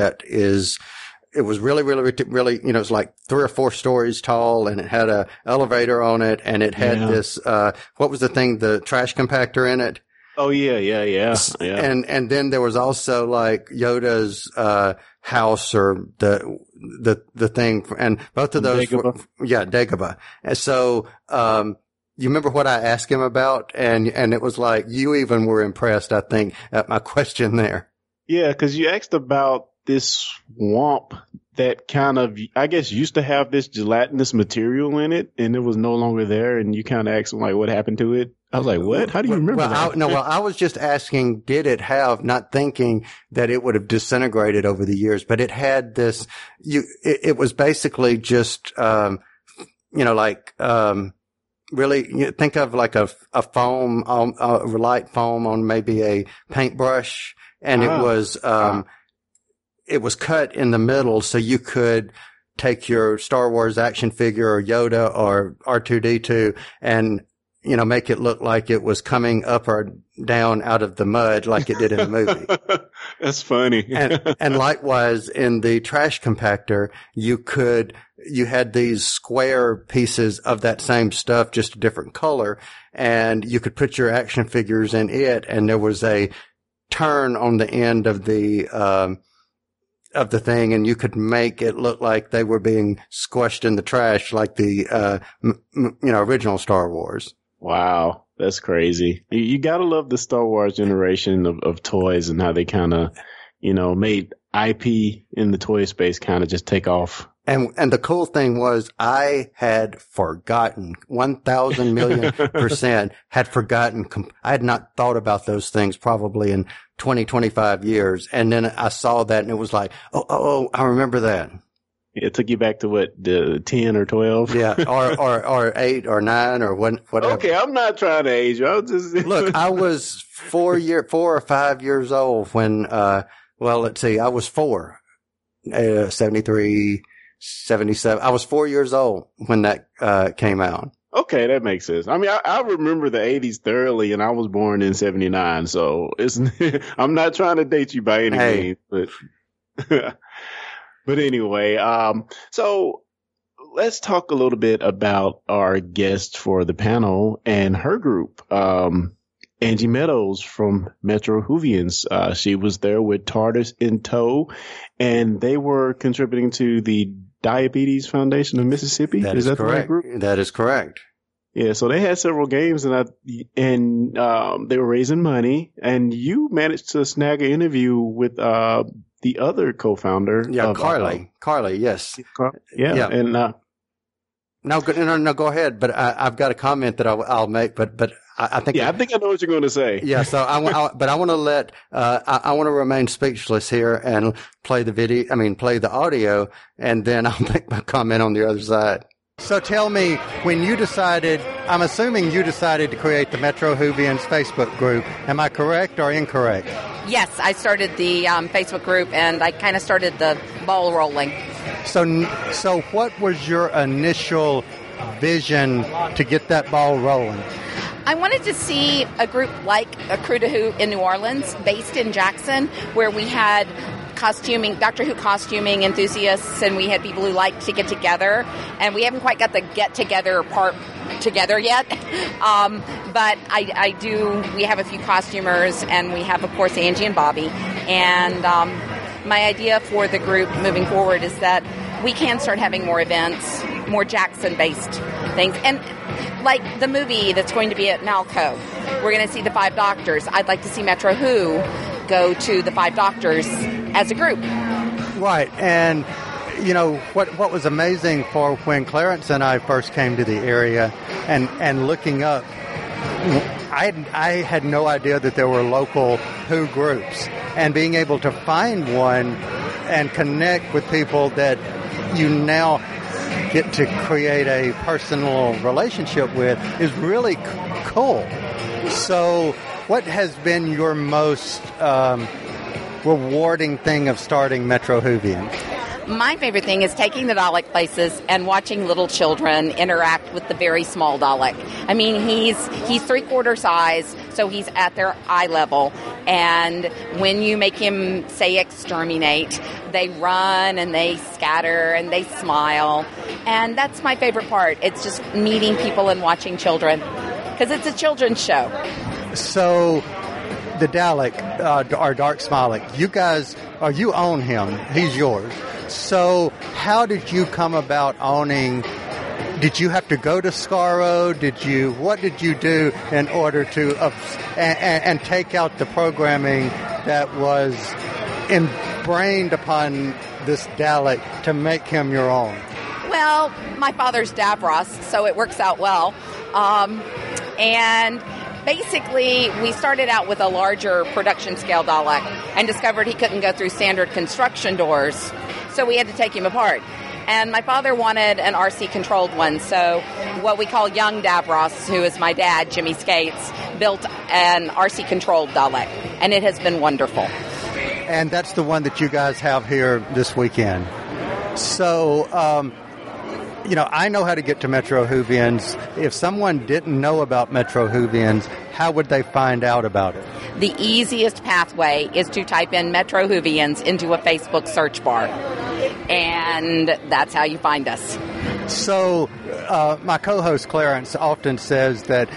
it was really, really, really, it's 3 or 4 stories tall, and it had a elevator on it, and it had this, what was the thing, the trash compactor in it? Oh, yeah. And then there was also Yoda's, house, or the thing, and both of those Dagobah. Dagobah. And so, you remember what I asked him about? And it was you even were impressed, I think, at my question there. Yeah, because you asked about this swamp that kind of, I guess, used to have this gelatinous material in it, and it was no longer there. And you kind of asked him, what happened to it? I was like, what? How do you remember that? I was just asking, did it have, not thinking that it would have disintegrated over the years, but it had this, it was basically just, really, you think of like a foam, a light foam on maybe a paintbrush, and it was cut in the middle so you could take your Star Wars action figure or Yoda or R2-D2 and, make it look like it was coming up or down out of the mud like it did in the movie. That's funny. and likewise, in the trash compactor, you had these square pieces of that same stuff, just a different color, and you could put your action figures in it, and there was a turn on the end of the thing, and you could make it look like they were being squashed in the trash like the original Star Wars. Wow, that's crazy. You got to love the Star Wars generation of toys and how they kind of, made IP in the toy space kind of just take off. And the cool thing was I had forgotten 1,000,000,000% had forgotten. I had not thought about those things probably in 20, 25 years. And then I saw that and it was like, oh, I remember that. It took you back to what, 10 or 12? Yeah, or 8 or 9 or whatever. Okay, I'm not trying to age you. Look, I was 4 or 5 years old when, I was 4, 73. 77. I was 4 years old when that came out. Okay, that makes sense. I mean, I remember the 80s thoroughly, and I was born in 79, so it's I'm not trying to date you by any means. But anyway, so let's talk a little bit about our guest for the panel and her group, Angie Meadows from Metro Whovians. She was there with TARDIS in tow, and they were contributing to the Diabetes Foundation of Mississippi. Is that correct? The right group? That is correct. Yeah, so they had several games, and they were raising money, and you managed to snag an interview with the other co-founder. Yeah, Carly. Carly, yes. Yeah. And no, go ahead. But I've got a comment that I'll make, but. I think I know what you're going to say. Yeah, so I want to let I want to remain speechless here and play the video. I mean, play the audio, and then I'll make my comment on the other side. So tell me, when you decided, I'm assuming you decided to create the Metro Whovians Facebook group. Am I correct or incorrect? Yes, I started the Facebook group, and I kind of started the ball rolling. So what was your initial vision to get that ball rolling? I wanted to see a group like A Crew to Who in New Orleans, based in Jackson, where we had costuming, Doctor Who costuming enthusiasts, and we had people who liked to get together. And we haven't quite got the get-together part together yet. But I do, we have a few costumers, and we have, of course, Angie and Bobby. And my idea for the group moving forward is that we can start having more events, more Jackson-based things. And like the movie that's going to be at Malco, we're going to see the Five Doctors. I'd like to see Metro Who go to the Five Doctors as a group. Right. And, what was amazing for when Clarence and I first came to the area and looking up, I had no idea that there were local Who groups. And being able to find one and connect with people that you now get to create a personal relationship with is really cool. So what has been your most rewarding thing of starting Metro Whovian? My favorite thing is taking the Dalek places and watching little children interact with the very small Dalek. I mean, he's three-quarter size, so he's at their eye level. And when you make him say exterminate, they run and they scatter and they smile. And that's my favorite part. It's just meeting people and watching children, because it's a children's show. So the Dalek, or Dark Smilek, you own him. He's yours. So how did you come about owning? Did you have to go to Scaro? What did you do in order to and take out the programming that was ingrained upon this Dalek to make him your own? Well, my father's Davros, so it works out well. And basically, we started out with a larger production scale Dalek and discovered he couldn't go through standard construction doors, so we had to take him apart. And my father wanted an RC-controlled one, so what we call young Davros, who is my dad, Jimmy Skates, built an RC-controlled Dalek, and it has been wonderful. And that's the one that you guys have here this weekend. So, you know, I know how to get to Metro Whovians. If someone didn't know about Metro Whovians, how would they find out about it? The easiest pathway is to type in Metro Whovians into a Facebook search bar. And that's how you find us. So my co-host Clarence often says that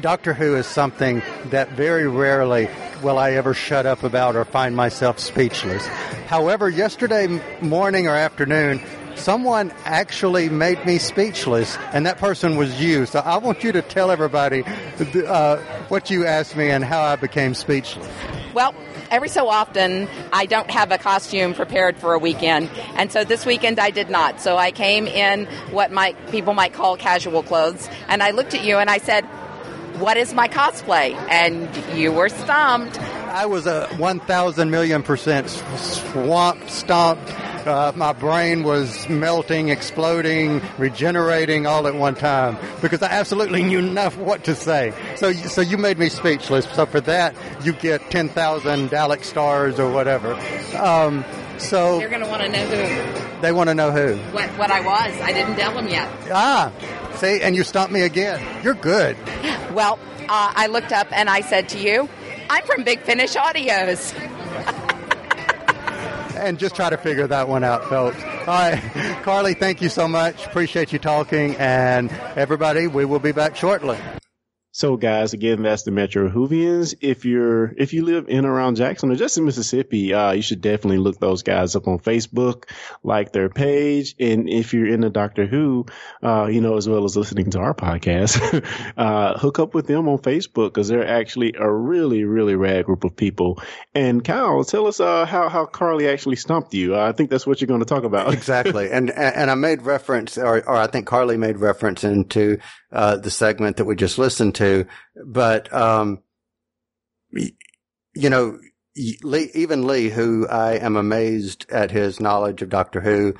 Doctor Who is something that very rarely will I ever shut up about or find myself speechless. However, yesterday morning or afternoon, someone actually made me speechless, and that person was you. So I want you to tell everybody what you asked me and how I became speechless. Well, every so often, I don't have a costume prepared for a weekend, and so this weekend I did not. So I came in what people might call casual clothes, and I looked at you and I said, "What is my cosplay?" And you were stumped. I was 1,000,000,000% stumped. My brain was melting, exploding, regenerating all at one time because I absolutely knew not what to say. So you made me speechless. So for that, you get 10,000 Dalek stars or whatever. So they're going to want to know who. They want to know who. What I was. I didn't tell them yet. Ah, see, and you stumped me again. You're good. Well, I looked up and I said to you, I'm from Big Finish Audios. And just try to figure that one out, folks. All right, Carly, thank you so much. Appreciate you talking. And everybody, we will be back shortly. So, guys, again, that's the Metro Whovians. If you live in or around Jackson or just in Mississippi, you should definitely look those guys up on Facebook, like their page. And if you're into Doctor Who, as well as listening to our podcast, hook up with them on Facebook because they're actually a really, really rad group of people. And Kyle, tell us how Carly actually stomped you. I think that's what you're going to talk about. Exactly. And I made reference, or I think Carly made reference into the segment that we just listened to, but, even Lee, who I am amazed at his knowledge of Doctor Who,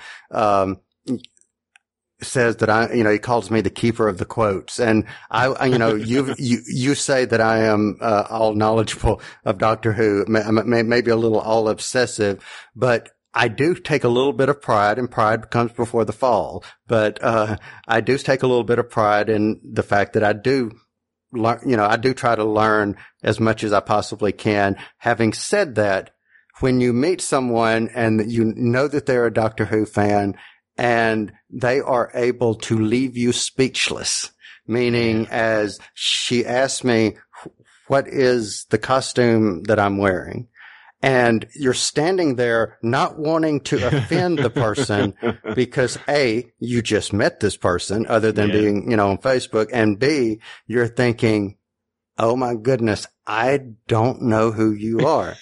says that he calls me the keeper of the quotes. And you say that I am, all knowledgeable of Doctor Who, maybe a little all obsessive, but I do take a little bit of pride, and pride comes before the fall, but I do take a little bit of pride in the fact that I do learn, I do try to learn as much as I possibly can. Having said that, when you meet someone and you know that they're a Doctor Who fan and they are able to leave you speechless, meaning as she asked me, what is the costume that I'm wearing? And you're standing there not wanting to offend the person because A, you just met this person other than being, on Facebook, and B, you're thinking, oh my goodness, I don't know who you are.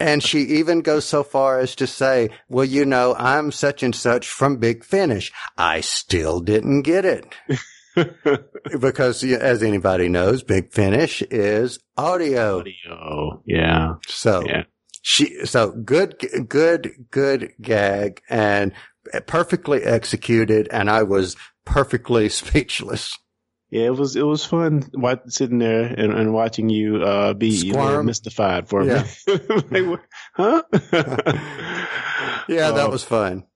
And she even goes so far as to say, well, I'm such and such from Big Finish. I still didn't get it. Because, as anybody knows, Big Finish is audio. Audio, yeah. So good gag and perfectly executed, and I was perfectly speechless. Yeah, it was fun sitting there and watching you mystified for a minute. Huh? Yeah, that was fun.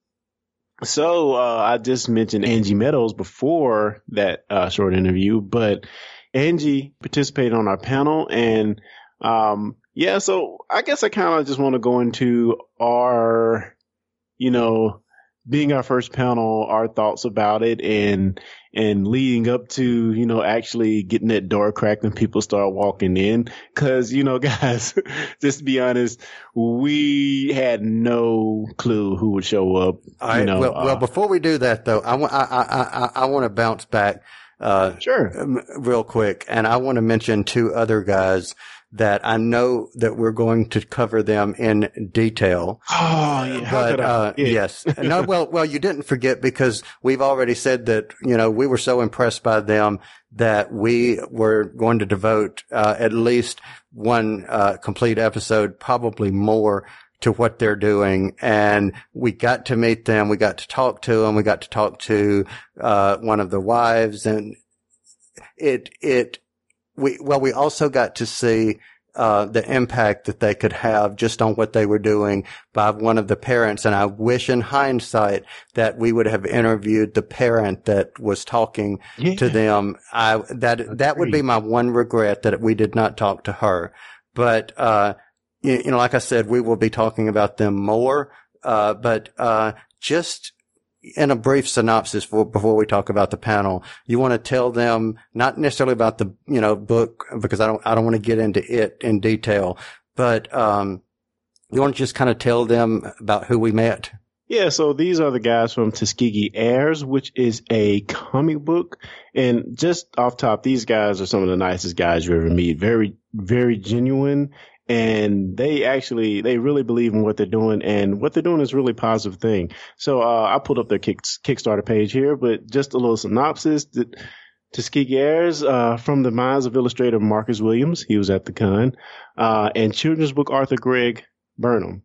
So, I just mentioned Angie Meadows before that short interview, but Angie participated on our panel and, so I guess I kind of just want to go into our, being our first panel, our thoughts about it and leading up to, actually getting that door cracked and people start walking in. Cause, guys, just to be honest, we had no clue who would show up. Well, before we do that though, I want to bounce back, real quick. And I want to mention two other guys that I know that we're going to cover them in detail. Oh, yeah. Yes. No, well, you didn't forget, because we've already said that, you know, we were so impressed by them that we were going to devote, at least one, complete episode, probably more, to what they're doing. And we got to meet them. We got to talk to them. We got to talk to, one of the wives, and we also got to see, the impact that they could have just on what they were doing by one of the parents. And I wish in hindsight that we would have interviewed the parent that was talking to them. That would be my one regret, that we did not talk to her. But, you know, like I said, we will be talking about them more. But just in a brief synopsis before we talk about the panel, you want to tell them not necessarily about the, you know, book, because I don't want to get into it in detail, but, you want to just kind of tell them about who we met. Yeah. So these are the guys from Tuskegee Airs, which is a comic book. And just off top, these guys are some of the nicest guys you ever meet. Very, very genuine. And they really believe in what they're doing, and what they're doing is a really positive thing. So I pulled up their Kickstarter page here, but just a little synopsis. Tuskegee Airs, from the minds of illustrator Marcus Williams, he was at the con, and children's book author Greg Burnham,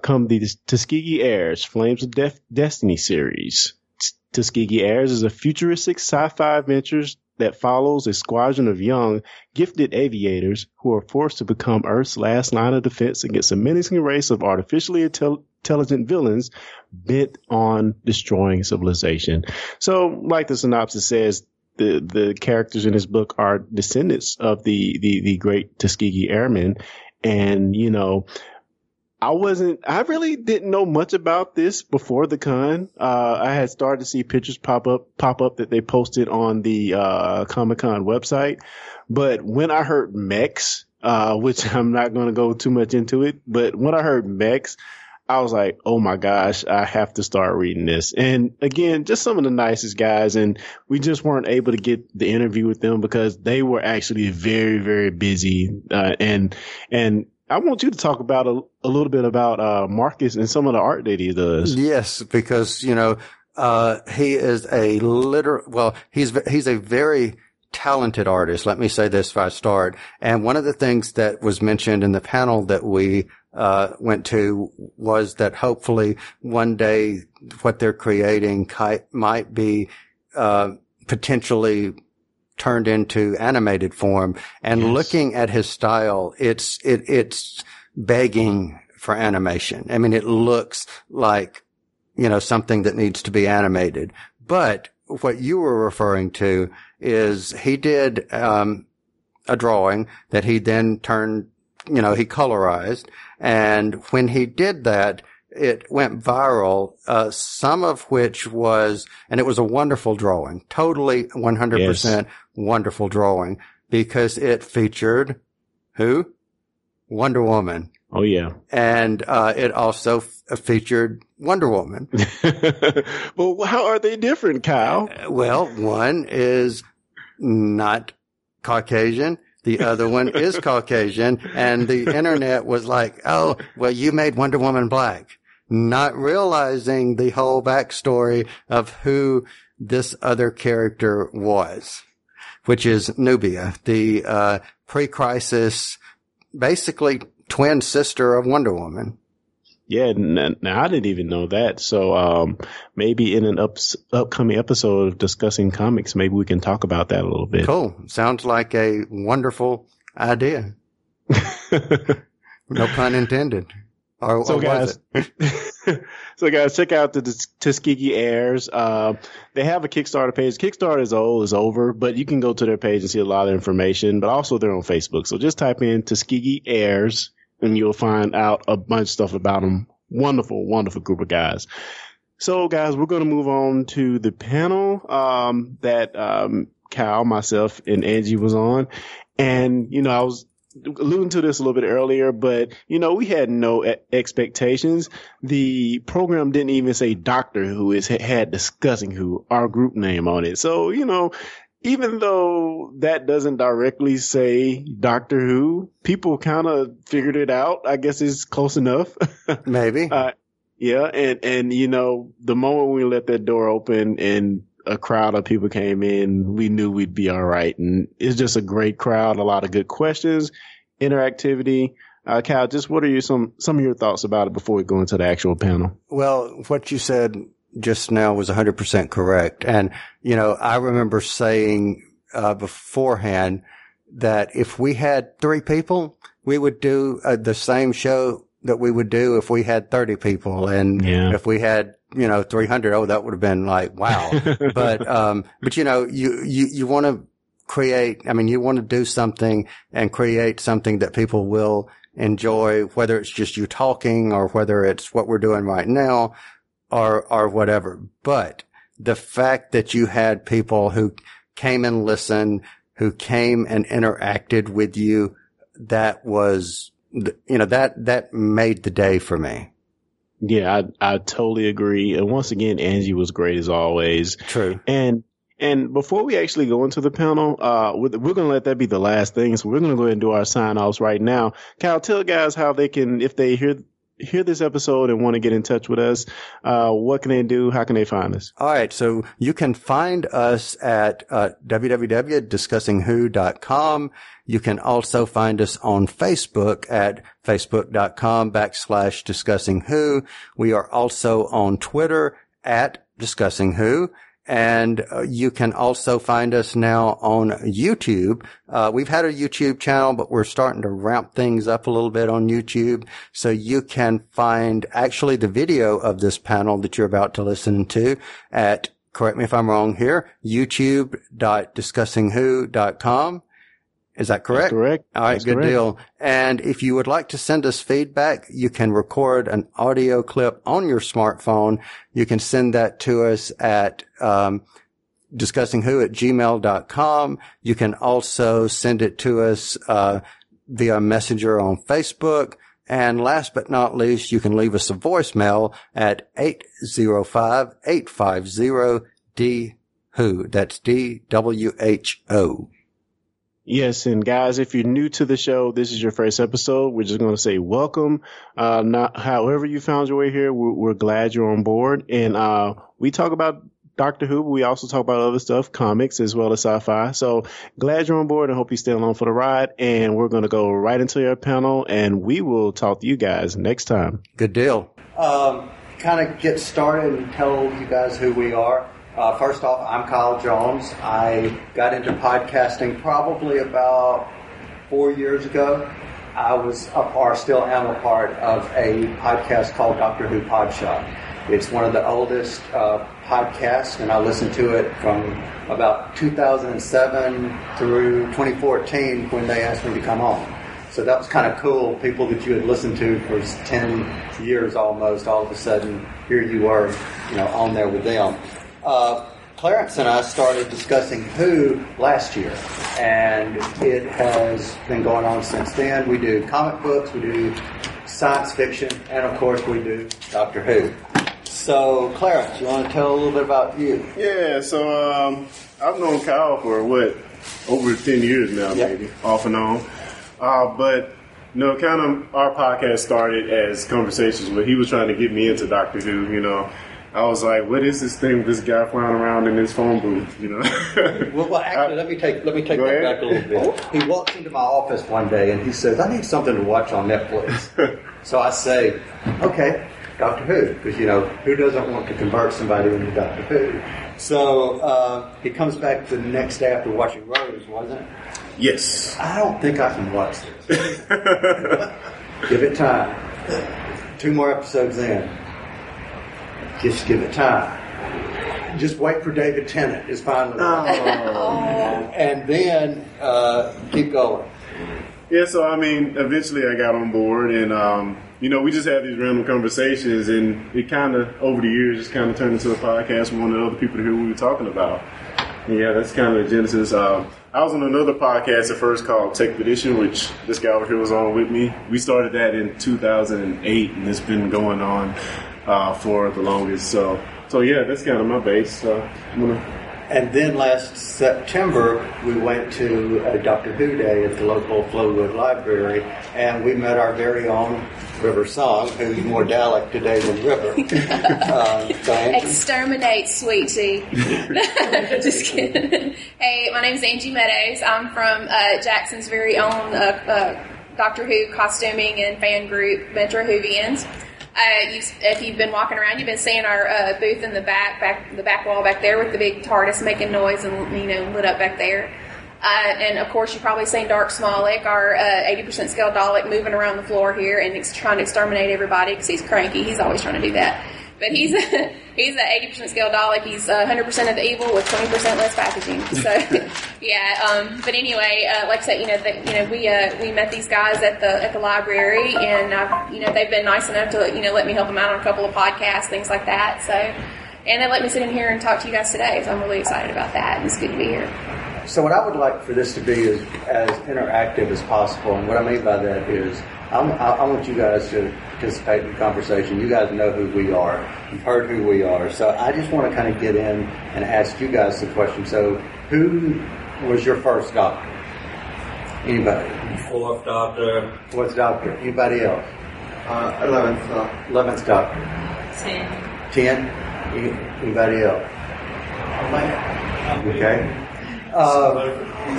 come the Tuskegee Airs, Flames of Destiny series. Tuskegee Airs is a futuristic sci-fi adventures that follows a squadron of young, gifted aviators who are forced to become Earth's last line of defense against a menacing race of artificially intelligent villains bent on destroying civilization. So, like the synopsis says, the characters in this book are descendants of the great Tuskegee Airmen. And, you know, I really didn't know much about this before the con. I had started to see pictures pop up that they posted on the Comic-Con website. But when I heard mechs, which I'm not going to go too much into it, but when I heard mechs, I was like, oh my gosh, I have to start reading this. And again, just some of the nicest guys. And we just weren't able to get the interview with them because they were actually very, very busy. And I want you to talk about a little bit about Marcus and some of the art that he does. Yes, because, you know, he is a he's a very talented artist. Let me say this before I start. And one of the things that was mentioned in the panel that we went to was that hopefully one day what they're creating might be potentially turned into animated form. And yes, Looking at his style, it's begging for animation. I mean, it looks like, you know, something that needs to be animated. But what you were referring to is he did, a drawing that he then turned, you know, he colorized. And when he did that, it went viral, some of which was, and it was a wonderful drawing, totally 100% wonderful drawing, because it featured who? Wonder Woman. Oh, yeah. And it also featured Wonder Woman. Well, how are they different, Kyle? Well, one is not Caucasian. The other one is Caucasian. And the internet was like, oh, well, you made Wonder Woman black, not realizing the whole backstory of who this other character was, which is Nubia, the pre-crisis, basically twin sister of Wonder Woman. Yeah, now I didn't even know that. So maybe in an upcoming episode of Discussing Comics, maybe we can talk about that a little bit. Cool. Sounds like a wonderful idea. No pun intended. So guys, check out the Tuskegee Airs. They have a Kickstarter page. Kickstarter is over, but you can go to their page and see a lot of information, but also they're on Facebook. So just type in Tuskegee Airs and you'll find out a bunch of stuff about them. Wonderful, wonderful group of guys. So guys, we're going to move on to the panel, that Kyle, myself, and Angie was on. And, you know, I was alluding to this a little bit earlier, but, you know, we had no expectations. The program didn't even say Doctor Who. It had Discussing Who, our group name, on it. So, you know, even though that doesn't directly say Doctor Who, people kind of figured it out. I guess it's close enough. Maybe. Yeah. And, you know, the moment we let that door open and a crowd of people came in, we knew we'd be all right. And it's just a great crowd, a lot of good questions, interactivity. Cal, just what are your, some of your thoughts about it before we go into the actual panel? Well, what you said just now was 100% correct. And, you know, I remember saying beforehand that if we had 3 people, we would do the same show that we would do if we had 30 people. And if we had, you know, 300, oh, that would have been like, wow. But you know, you want to create, I mean, you want to do something and create something that people will enjoy, whether it's just you talking or whether it's what we're doing right now, or whatever. But the fact that you had people who came and listened, who came and interacted with you, that was, you know, that made the day for me. Yeah, I totally agree. And once again, Angie was great as always. True. And before we actually go into the panel, we're going to let that be the last thing. So we're going to go ahead and do our sign-offs right now. Cal, tell guys how they can, if they hear this episode and want to get in touch with us, what can they do? How can they find us? All right. So you can find us at www.discussingwho.com. You can also find us on Facebook at facebook.com/discussingwho. We are also on Twitter at discussingwho. And you can also find us now on YouTube. We've had a YouTube channel, but we're starting to ramp things up a little bit on YouTube. So you can find actually the video of this panel that you're about to listen to at, correct me if I'm wrong here, youtube.discussingwho.com. Is that correct? That's correct. All right, good deal. And if you would like to send us feedback, you can record an audio clip on your smartphone. You can send that to us at discussingwho@gmail.com. You can also send it to us via Messenger on Facebook. And last but not least, you can leave us a voicemail at 805-850-DWHO. That's DWHO. Yes, and guys, if you're new to the show, this is your first episode. We're just going to say welcome. Not however you found your way here, we're glad you're on board. And we talk about Doctor Who, but we also talk about other stuff, comics as well as sci-fi. So glad you're on board and hope you stay along for the ride. And we're going to go right into your panel, and we will talk to you guys next time. Good deal. Kind of get started and tell you guys who we are. First off, I'm Cal Jones. I got into podcasting probably about 4 years ago. I was still am a part of a podcast called Doctor Who Pod Shop. It's one of the oldest podcasts, and I listened to it from about 2007 through 2014 when they asked me to come on. So that was kind of cool. People that you had listened to for 10 years almost, all of a sudden, here you were, you know, on there with them. Clarence and I started discussing Who last year, and it has been going on since then. We do comic books, we do science fiction, and of course we do Doctor Who. So, Clarence, you want to tell a little bit about you? Yeah, so I've known Kyle for, over 10 years now, maybe, off and on. But, you know, kind of our podcast started as conversations where he was trying to get me into Doctor Who, you know. I was like, "What is this thing with this guy flying around in his phone booth?" You know. well, actually, let me take that back a little bit. He walks into my office one day and he says, "I need something to watch on Netflix." So I say, "Okay, Doctor Who," because you know who doesn't want to convert somebody into Doctor Who. So he comes back the next day after watching Rose, wasn't it? Yes. I don't think I can watch this. Give it time. 2 more episodes in. Just give it time. Just wait for David Tennant is finally and then keep going. Yeah, so I mean, eventually I got on board, and you know, we just had these random conversations, and it kind of over the years just kind of turned into a podcast. We wanted other people to hear what we were talking about. And yeah, that's kind of the genesis. I was on another podcast at first called Tech Petition, which this guy over here was on with me. We started that in 2008, and it's been going on for the longest. So yeah, that's kind of my base. So I'm gonna And then last September, we went to Doctor Who Day at the local Flowood Library, and we met our very own River Song, who's more Dalek today than River. Exterminate, sweetie. Just kidding. Hey, my name's Angie Meadows. I'm from Jackson's very own Doctor Who costuming and fan group, Metro Whovians. If you've been walking around, you've been seeing our booth in the back wall back there with the big TARDIS making noise and, you know, lit up back there. And of course, you've probably seen Dark Smolik, our 80% scale Dalek, moving around the floor here and trying to exterminate everybody because he's cranky. He's always trying to do that. But he's an 80% scale Dalek. He's 100% of the evil with 20% less packaging. So, yeah. But anyway, like I said, we met these guys at the library, and they've been nice enough to let me help them out on a couple of podcasts, things like that. So, and they let me sit in here and talk to you guys today. So I'm really excited about that. And it's good to be here. So what I would like for this to be is as interactive as possible, and what I mean by that is I want you guys to participate in the conversation. You guys know who we are. You've heard who we are. So I just want to kind of get in and ask you guys some questions. So who was your first doctor? Anybody? Fourth doctor. Fourth doctor. Anybody else? 11th doctor. 10. Anybody else?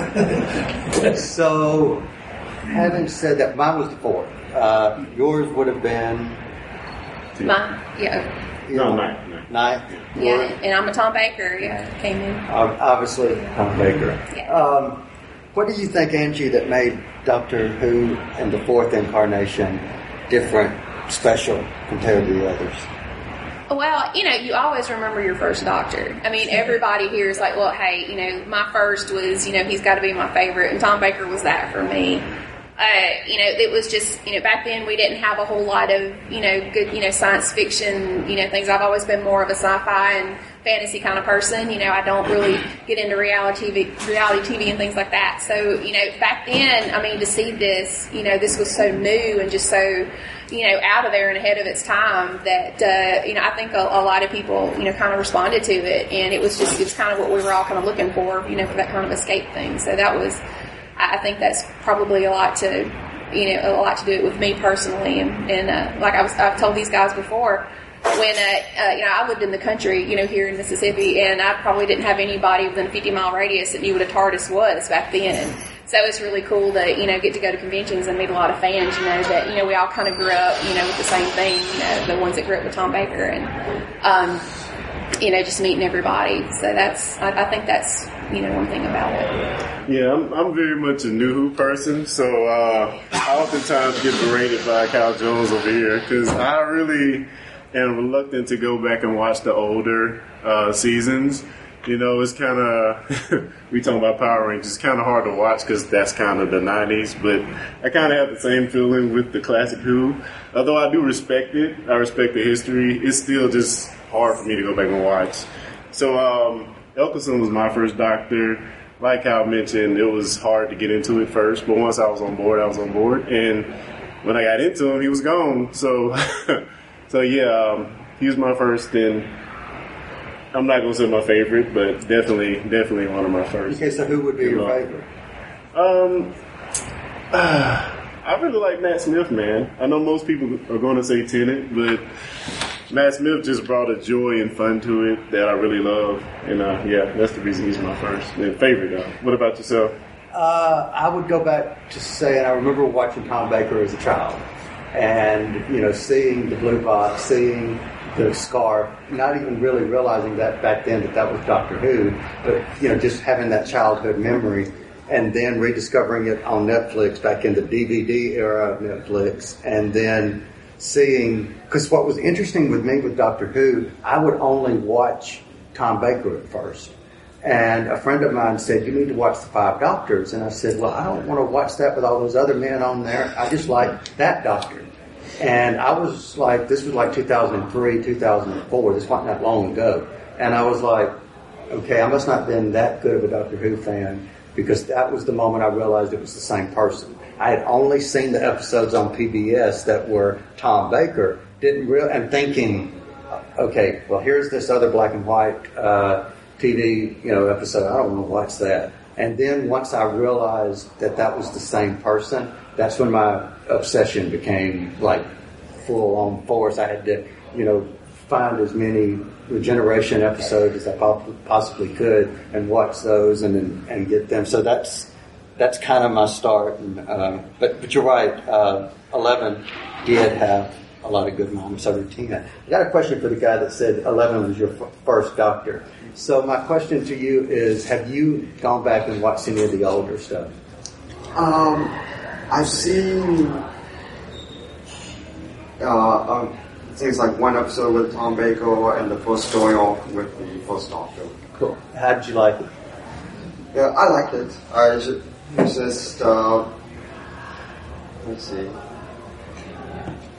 Okay. So... Having said that, mine was the fourth. Yours would have been... Mine? Yeah. No, ninth. Yeah, and I'm a Tom Baker. Yeah, came in. Obviously, Tom Baker. Yeah. What do you think, Angie, that made Doctor Who and the fourth incarnation different, special, compared to the others? Well, you always remember your first doctor. I mean, everybody here is like, well, hey, my first was, he's got to be my favorite, and Tom Baker was that for me. It was just, back then we didn't have a whole lot of, good, science fiction, things. I've always been more of a sci-fi and fantasy kind of person. I don't really get into reality TV and things like that. So, back then, I mean, to see this, this was so new and just so, out of there and ahead of its time that, I think a lot of people, kind of responded to it. And it was just, it's kind of what we were all kind of looking for, for that kind of escape thing. So that was... I think that's probably a lot to do it with me personally, and like I've told these guys before, when I lived in the country, here in Mississippi, and I probably didn't have anybody within a 50-mile radius that knew what a TARDIS was back then. So it's really cool to get to go to conventions and meet a lot of fans, that we all kind of grew up, with the same thing, the ones that grew up with Tom Baker, and just meeting everybody. So that's I think that's one thing about it. Yeah, I'm very much a New Who person, so I oftentimes get berated by Cal Jones over here because I really am reluctant to go back and watch the older seasons. It's kind of we talking about Power Rangers. It's kind of hard to watch because that's kind of the 90s. But I kind of have the same feeling with the classic Who. Although I do respect it, I respect the history. It's still just hard for me to go back and watch. So Elkerson was my first doctor. Like Kyle mentioned, it was hard to get into it first, but once I was on board, and when I got into him, he was gone. So he was my first, and I'm not going to say my favorite, but definitely one of my first. Okay, so who would be your favorite? I really like Matt Smith, man. I know most people are going to say Tennant, but Matt Smith just brought a joy and fun to it that I really love. And, that's the reason he's my first and favorite. What about yourself? I would go back to saying I remember watching Tom Baker as a child and, seeing the blue box, seeing the scarf, not even really realizing that back then that was Doctor Who, but, just having that childhood memory and then rediscovering it on Netflix back in the DVD era of Netflix and then... seeing, because what was interesting with me with Doctor Who, I would only watch Tom Baker at first. And a friend of mine said, you need to watch the Five Doctors. And I said, well, I don't want to watch that with all those other men on there. I just like that doctor. And I was like, this was like 2003, 2004. This wasn't that long ago. And I was like, okay, I must not have been that good of a Doctor Who fan because that was the moment I realized it was the same person. I had only seen the episodes on PBS that were Tom Baker, and thinking, okay, well, here's this other black and white TV, episode. I don't want to watch that. And then once I realized that that was the same person, that's when my obsession became like full-on force. I had to, find as many Regeneration episodes as I possibly could and watch those and get them. So that's kind of my start. And, but you're right. 11 did have a lot of good moments. I got a question for the guy that said 11 was your first Doctor. So my question to you is, have you gone back and watched any of the older stuff? I've seen things like one episode with Tom Baker and the first story arc with the first Doctor. Cool. How did you like it? Yeah, I liked it. Let's see.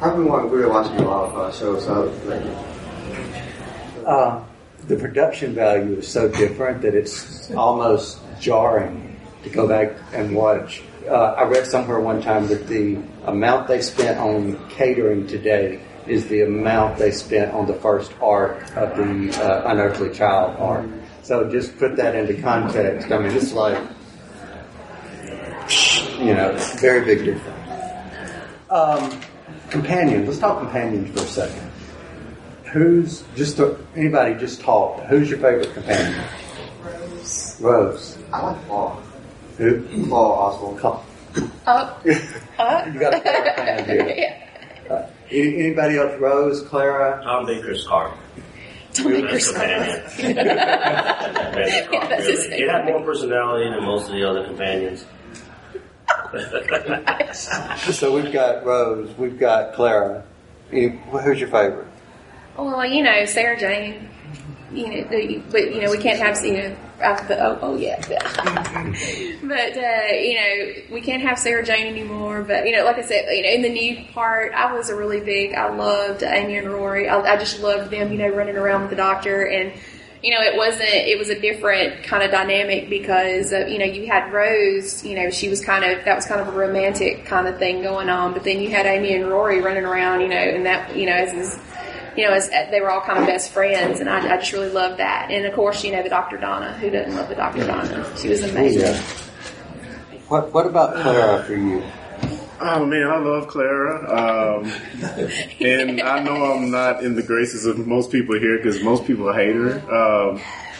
I've been watching a lot of shows, so I like it. The production value is so different that it's almost jarring to go back and watch. I read somewhere one time that the amount they spent on catering today is the amount they spent on the first arc of the Unearthly Child arc. So just put that into context. I mean, it's like, it's a very big difference. Companions. Let's talk companions for a second. Who's your favorite companion? Rose. I like Paul. Who? Paul Oswald. You got a fan here. Yeah. Anybody else? Rose, Clara? Tom Baker's car. Tom Baker's car. It had more personality than most of the other companions. So we've got Rose. We've got Clara. Who's your favorite? Well, Sarah Jane. We can't have but we can't have Sarah Jane anymore. But like I said, in the new part, I loved Amy and Rory. I just loved them, running around with the Doctor, and it was a different kind of dynamic because you had Rose, she was kind of a romantic kind of thing going on, but then you had Amy and Rory running around, and that as they were all kind of best friends, and I just really loved that. And of course, the Dr. Donna. Who doesn't love the Dr. Donna? She was amazing. Yeah. What about Clara for you? Oh man, I love Clara, and I know I'm not in the graces of most people here because most people hate her. I'm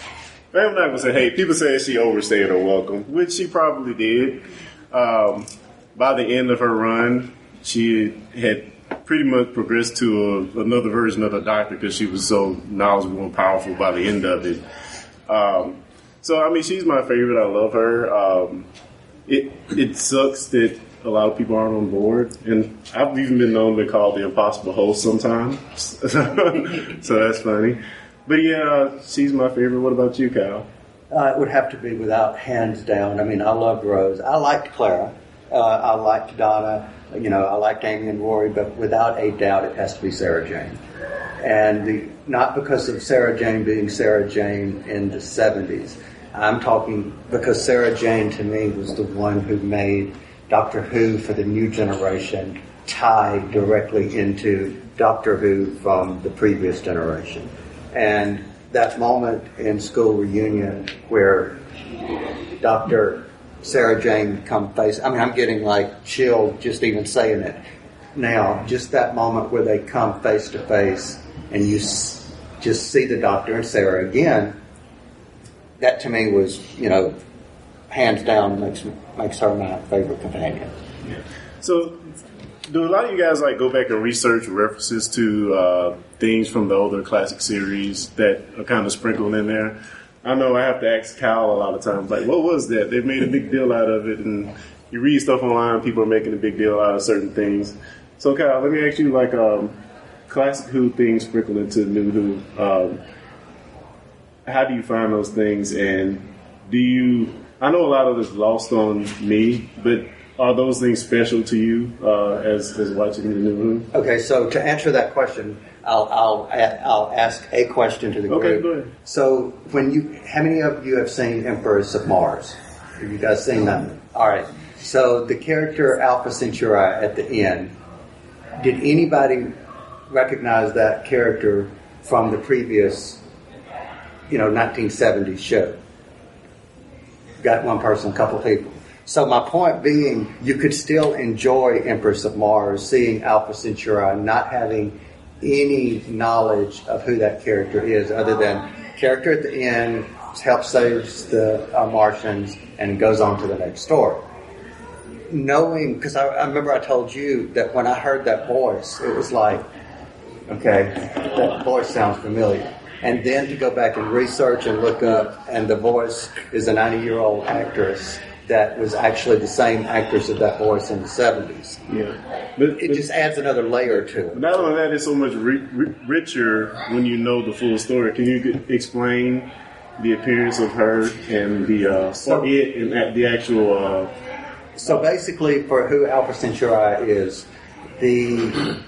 not gonna say hate. People say she overstayed her welcome, which she probably did. By the end of her run, she had pretty much progressed to another version of the Doctor because she was so knowledgeable and powerful by the end of it. She's my favorite. I love her. It sucks that a lot of people aren't on board, and I've even been known to call the impossible host sometimes. So that's funny. But yeah, she's my favorite. What about you, Kyle? It would have to be without hands down. I loved Rose. I liked Clara. I liked Donna. I liked Amy and Rory, but without a doubt, it has to be Sarah Jane. And not because of Sarah Jane being Sarah Jane in the 70s. I'm talking because Sarah Jane, to me, was the one who made Doctor Who for the new generation tie directly into Doctor Who from the previous generation. And that moment in School Reunion where Dr. Sarah Jane come face. I'm getting like chilled just even saying it now. Just that moment where they come face to face and you just see the Doctor and Sarah again. That to me was, hands down makes her my favorite companion. Yeah. So, do a lot of you guys go back and research references to things from the older classic series that are kind of sprinkled in there? I know I have to ask Kyle a lot of times, what was that? They made a big deal out of it, and you read stuff online, people are making a big deal out of certain things. So, Kyle, let me ask you, classic Who things sprinkled into new Who. How do you find those things, and I know a lot of it's lost on me, but are those things special to you as watching the new Who? Okay, so to answer that question, I'll ask a question to the group. Okay, go ahead. So, how many of you have seen Empress of Mars? Have you guys seen that? All right. So, the character Alpha Centauri at the end, did anybody recognize that character from the previous you know, 1970s show. Got one person, a couple people. So my point being, you could still enjoy Empress of Mars, seeing Alpha Centauri, not having any knowledge of who that character is, other than character at the end helps saves the Martians and goes on to the next story. Knowing, because I remember I told you that when I heard that voice, it was like, okay, that voice sounds familiar. And then to go back and research and look up, and the voice is a 90-year-old actress that was actually the same actress of that voice in the 70s. Yeah, but it just adds another layer to it. Not only that, it's so much richer when you know the full story. Can you explain the appearance of her and the actual? So basically, for who Alpha Centauri is, the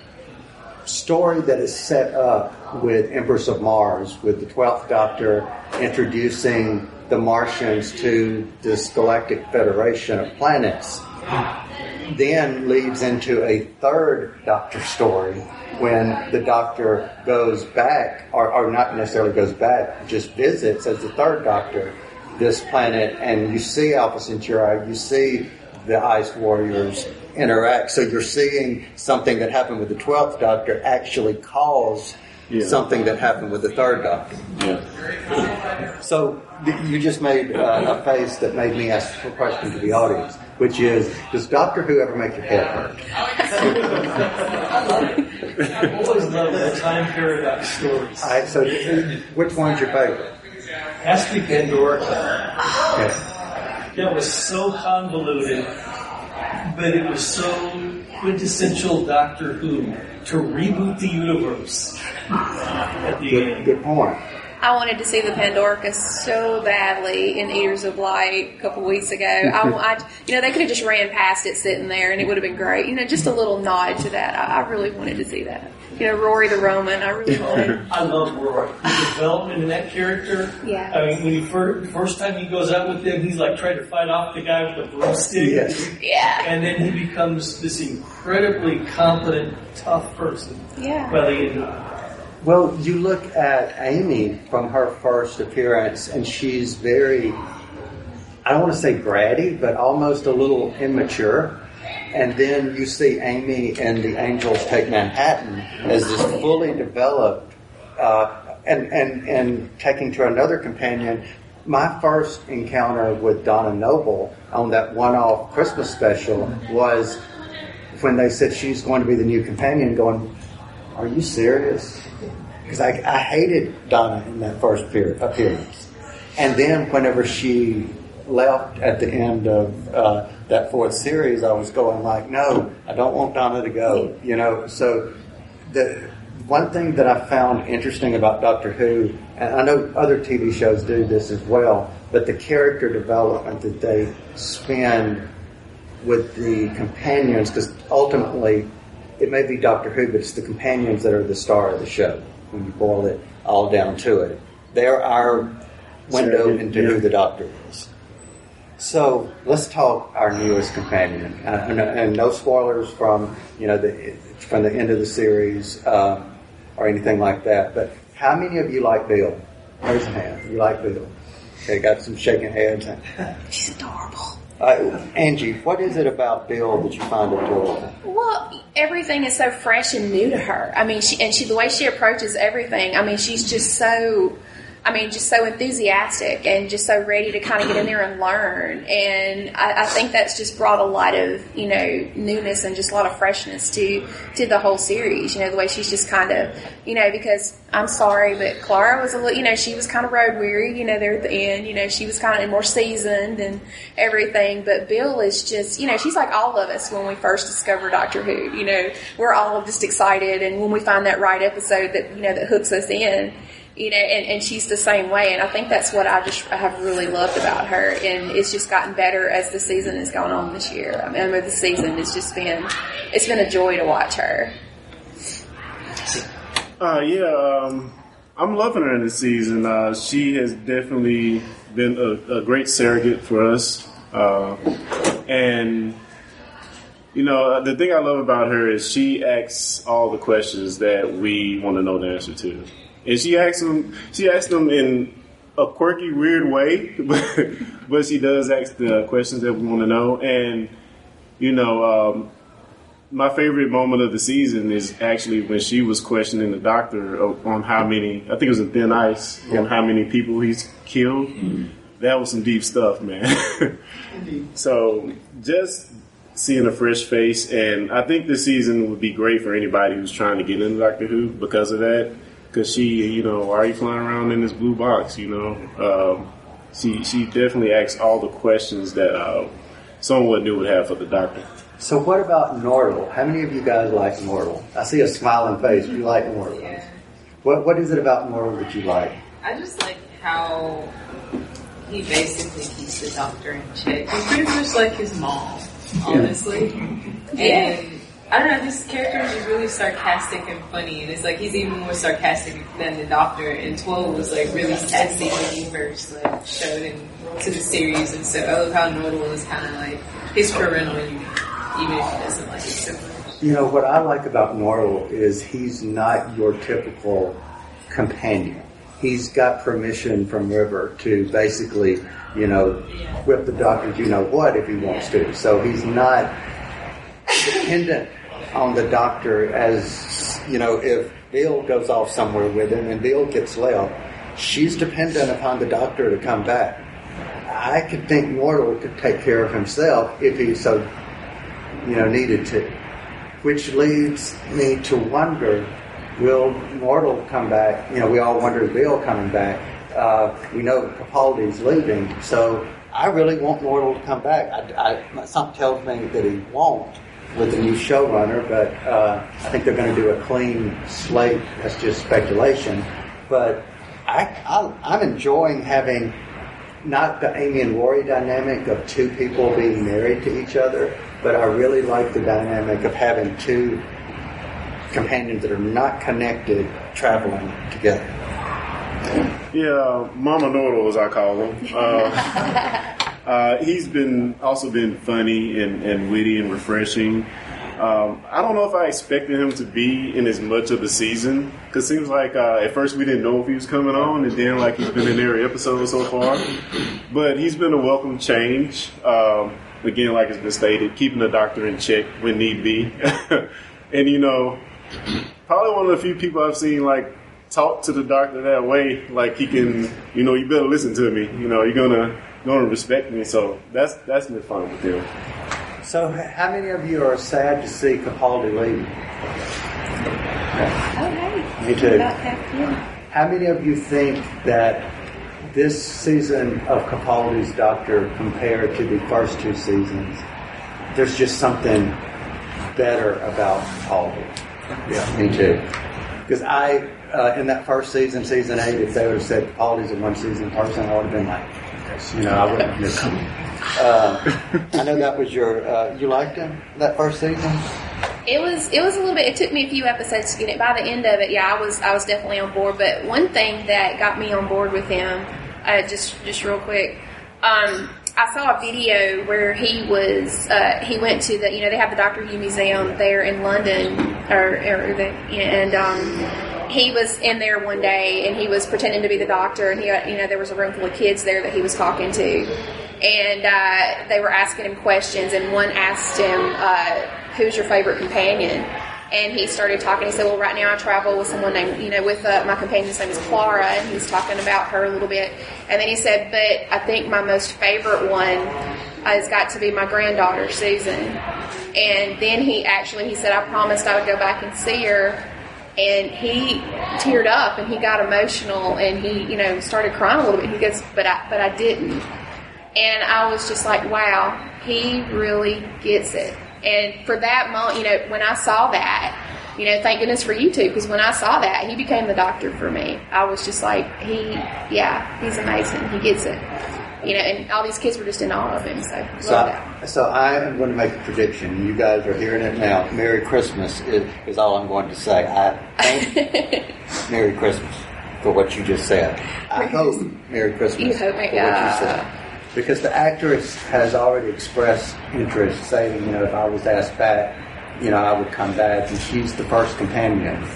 story that is set up with Empress of Mars, with the 12th Doctor introducing the Martians to this galactic federation of planets, then leads into a third Doctor story when the Doctor goes back, or not necessarily goes back, just visits as the third Doctor this planet, and you see Alpha Centauri, you see the Ice Warriors interact. So you're seeing something that happened with the 12th Doctor actually cause something that happened with the third Doctor. Yeah. So you just made a face that made me ask a question to the audience, which is, does Doctor Who ever make your head hurt? I've always loved the time paradox stories. All right, so which one's your favorite? It has to be Pandora. That was so convoluted, but it was so quintessential Doctor Who to reboot the universe at the end. Good point. I wanted to see the Pandorica so badly in Eaters of Light a couple weeks ago. I they could have just ran past it sitting there, and it would have been great. You know, just a little nod to that. I really wanted to see that. You know, Rory the Roman. I really wanted. I love Rory. The development in that character. Yeah. I mean, when you first time he goes out with him, he's like trying to fight off the guy with the broomstick. Yes. Yeah. And then he becomes this incredibly competent, tough person. Yeah. By the end of it. Well, you look at Amy from her first appearance, and she's very, I don't want to say bratty, but almost a little immature. And then you see Amy in The Angels Take Manhattan as this fully developed and taking to another companion. My first encounter with Donna Noble on that one-off Christmas special was when they said she's going to be the new companion, going, are you serious? Because I hated Donna in that first appearance. And then whenever she left at the end of that fourth series, I was going like, no, I don't want Donna to go. You know, so the one thing that I found interesting about Doctor Who, and I know other TV shows do this as well, but the character development that they spend with the companions, because ultimately it may be Doctor Who, but it's the companions that are the star of the show when you boil it all down to it. They're our window into who the Doctor is. So let's talk our newest companion. And no spoilers from from the end of the series or anything like that. But how many of you like Bill? Raise a hand. You like Bill? Okay, got some shaking heads. She's adorable. Angie, what is it about Bill that you find adorable? Well, everything is so fresh and new to her. I mean, the way she approaches everything, I mean, she's just so enthusiastic and just so ready to kind of get in there and learn. And I think that's just brought a lot of, newness and just a lot of freshness to the whole series. The way she's just kind of, because I'm sorry, but Clara was a little, she was kind of road weary, there at the end, she was kind of more seasoned and everything. But Bill is just, she's like all of us when we first discover Doctor Who. We're all just excited. And when we find that right episode that, that hooks us in, and she's the same way. And I think that's what I have really loved about her. And it's just gotten better as the season has gone on this year. The season has just been, it's been a joy to watch her. I'm loving her in this season. She has definitely been a great surrogate for us. The thing I love about her is she asks all the questions that we want to know the answer to. And she asks them in a quirky, weird way, but she does ask the questions that we want to know. And, you know, my favorite moment of the season is actually when she was questioning the doctor on how many, I think it was a Thin Ice, on how many people he's killed. Mm-hmm. That was some deep stuff, man. Indeed. So just seeing a fresh face, and I think this season would be great for anybody who's trying to get into Doctor Who because of that. Because she, you know, why are you flying around in this blue box, you know? She definitely asks all the questions that someone new would have for the doctor. So what about Nortle? How many of you guys like Nortle? I see a smiling face. You like Nortle. Yeah. What is it about Nortle that you like? I just like how he basically keeps the doctor in check. He's pretty much like his mom, honestly. Yeah. And I don't know, his character is just really sarcastic and funny, and it's like he's even more sarcastic than the Doctor, and 12 was like really sassy when he first like showed him to the series, and so I love how Nortle is kind of like his parental unit, even if he doesn't like it so much. You know, what I like about Nortle is he's not your typical companion. He's got permission from River to basically, you know, whip the Doctor, you know what, if he wants to. So he's not dependent on the doctor, as you know, if Bill goes off somewhere with him and Bill gets left, she's dependent upon the doctor to come back. I could think Nortle could take care of himself if he so, you know, needed to. Which leads me to wonder: will Nortle come back? You know, we all wonder if Bill coming back. We know Capaldi's leaving, so I really want Nortle to come back. Something tells me that he won't with the new showrunner, but I think they're going to do a clean slate. That's just speculation. But I'm enjoying having not the Amy and Rory dynamic of two people being married to each other, but I really like the dynamic of having two companions that are not connected traveling together. Yeah, Mama Nortle, as I call him. He's also been funny and witty and refreshing. I don't know if I expected him to be in as much of the season, because it seems like at first we didn't know if he was coming on, and then like he's been in every episode so far. But he's been a welcome change. Again, like it's been stated, keeping the doctor in check when need be. And, you know, probably one of the few people I've seen like talk to the doctor that way, like he can, you know, you better listen to me. You know, you're gonna respect me. So that's been fun with him. So how many of you are sad to see Capaldi leave? Okay. Me too. How many of you think that this season of Capaldi's Doctor compared to the first two seasons, there's just something better about Capaldi? Yeah, me too. Because in that first season, season 8, if they would have said Capaldi's a one-season person, I would have been like, you know, I wouldn't have missed him. I know that was your. You liked him that first season. It was a little bit. It took me a few episodes to get it. By the end of it, yeah, I was definitely on board. But one thing that got me on board with him, just real quick, I saw a video where he was. He went to the. You know, they have the Doctor Who Museum there in London, he was in there one day, and he was pretending to be the doctor, and he, you know, there was a room full of kids there that he was talking to, and they were asking him questions, and one asked him, who's your favorite companion? And he started talking. He said, well, right now I travel with someone named, you know, with my companion's name is Clara, and he was talking about her a little bit, and then he said, but I think my most favorite one has got to be my granddaughter, Susan. And then he said, I promised I would go back and see her. And he teared up, and he got emotional, and he, you know, started crying a little bit. He goes, but I didn't. And I was just like, wow, he really gets it. And for that moment, you know, when I saw that, you know, thank goodness for YouTube, because when I saw that, he became the doctor for me. I was just like, he's amazing. He gets it. You know, and all these kids were just in awe of him, so love that. So I am going to make a prediction. You guys are hearing it now. Merry Christmas is all I'm going to say. I thank Merry Christmas for what you just said. I hope Merry Christmas what you said. Because the actress has already expressed interest, saying, you know, if I was asked back, you know, I would come back. And she's the first companion.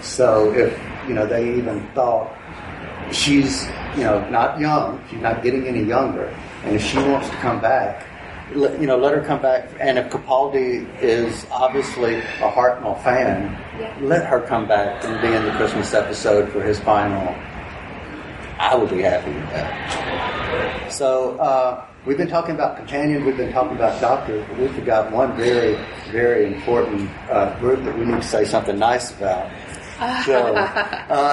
So if, you know, they even thought she's you know, not young. She's not getting any younger. And if she wants to come back, you know, let her come back. And if Capaldi is obviously a Hartnell fan, let her come back and be in the Christmas episode for his final. I would be happy with that. So we've been talking about companion, we've been talking about doctors, but we forgot one very, very important group that we need to say something nice about. So,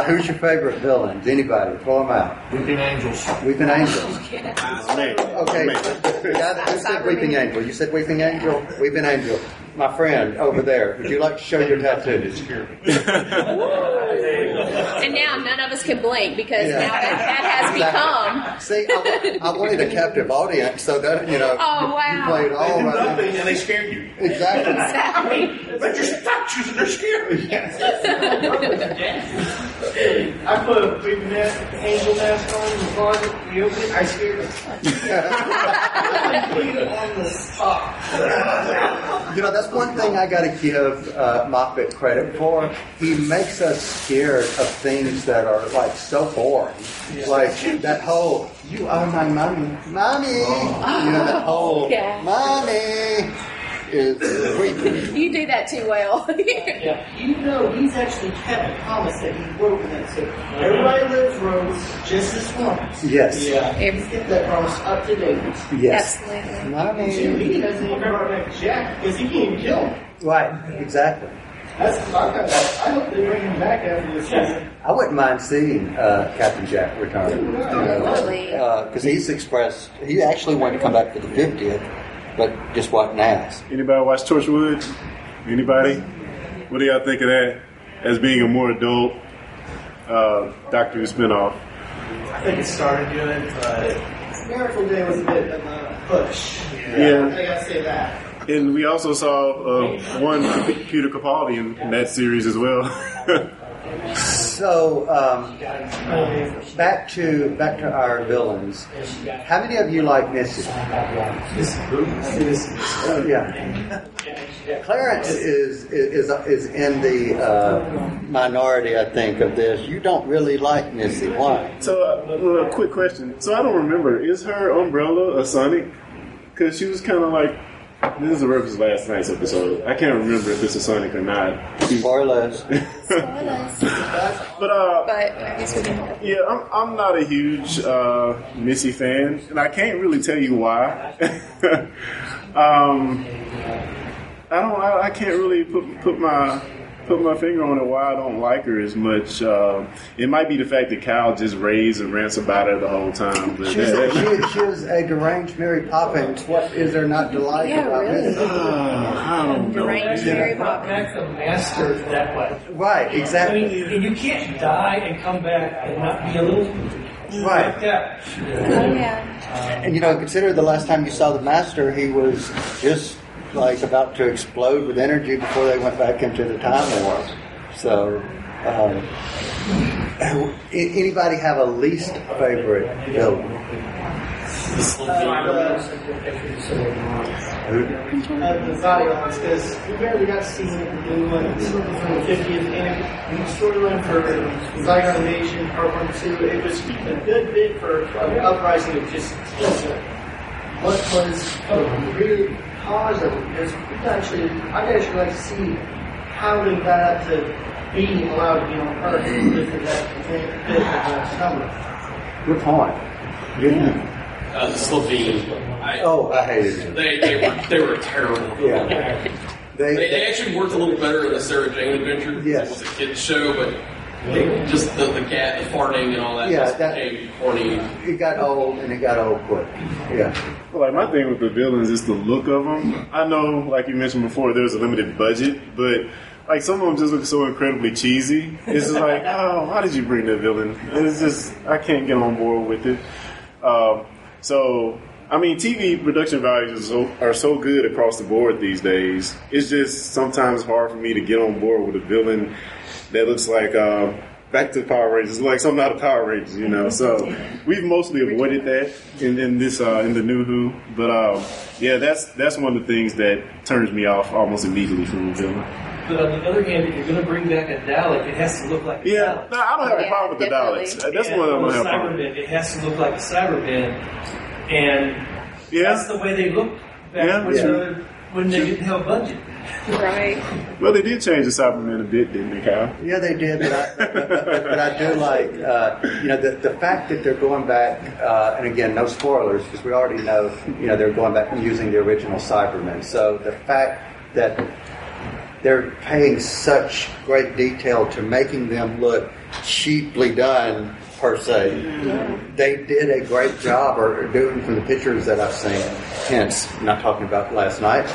who's your favorite villains? Anybody? Throw them out. Weeping Angels. Weeping Angels. Okay. Who said Weeping Angel? You said Weeping Angel? Weeping Angel. My friend over there, would you like to show your tattoo? And now none of us can blink because now that has become. See, I wanted a captive audience, so that, you know, you played all right. They did nothing and they scared you. Exactly. But your statues and they're scary. I put a big angel mask on in the closet, the open, I scared them. I put it on the top. You know, that's one thing I got to give Moffitt credit for. He makes us scared of things that are, like, so boring. Yeah. Like, that whole, you are my mommy. Mommy! Oh. You know, that whole, mommy! Is creepy. You do that too well. You know, he's actually kept a promise that he broke in that suit. Everybody lives Rose just this once. Yes. Yeah. He's kept that promise up to date. Yes. Absolutely. He doesn't even remember that Jack because he can't even kill him. Right. Exactly. That's I hope they bring him back after this season. I wouldn't mind seeing Captain Jack retire. Because he's expressed he actually wanted to come back for the 50th. But just wasn't asked. Anybody watch Torchwood? Anybody? What do y'all think of that as being a more adult Doctor Who spinoff? I think it started good, but Miracle Day was a bit of a push. Yeah. I gotta say that. And we also saw one Peter Capaldi in that series as well. So back to our villains. How many of you like Missy? Yeah. Clarence is in the minority, I think, of this. You don't really like Missy. Why? So a quick question. So I don't remember. Is her umbrella a Sonic? Because she was kind of like. This is a reference to last night's episode. I can't remember if it's a Sonic or not. Spoilers. But I guess we can. Yeah, I'm not a huge Missy fan, and I can't really tell you why. I can't really put my finger on it why I don't like her as much. It might be the fact that Cal just raves and rants about her the whole time. But she was a deranged Mary Poppins. What is there not to like about this? I don't know. Deranged Mary Poppins. The master that way. Right, exactly. I mean, you can't die and come back and not be a little... Right. Like that. Yeah. And, you know, consider the last time you saw the master, he was just... like about to explode with energy before they went back into the time war. So, anybody have a least favorite villain? The Zodiacs, because we barely got to see the blue one, the 50th, and the storyline for the Zodiac Invasion, Part 1 and 2, it was a good bit for Uprising of just what was really positive. Because I'd actually like to see how they got up to being allowed to be on Earth with that summer. Good point. Yeah. Slovene. I hated it. They were terrible. Yeah. They actually worked a little better in the Sarah Jane Adventure. Yes. It was a kid's show, but. Just the cat, the farting and all that. Yeah, that became corny. It got old quick. Yeah. Like, my thing with the villains is the look of them. I know, like you mentioned before, there's a limited budget, but like some of them just look so incredibly cheesy. It's just like, oh, why did you bring that villain? And it's just, I can't get on board with it. So, I mean, TV production values are so good across the board these days. It's just sometimes hard for me to get on board with a villain that looks like, back to Power Rangers, like something out of Power Rangers, you know. So we've mostly avoided that in the new Who. But that's one of the things that turns me off almost immediately from the villain. But on the other hand, if you're going to bring back a Dalek, it has to look like a Dalek. No, I don't have a problem with the Daleks. That's one of them I have a problem with. It has to look like a Cyberman. And that's the way they looked back when they didn't have a budget. Right. Well, they did change the Cyberman a bit, didn't they, Kyle? Yeah, they did. But I do like, the fact that they're going back, and again, no spoilers, because we already know, they're going back and using the original Cyberman. So the fact that they're paying such great detail to making them look cheaply done, per se. Mm-hmm. They did a great job, or doing from the pictures that I've seen, hence not talking about last night,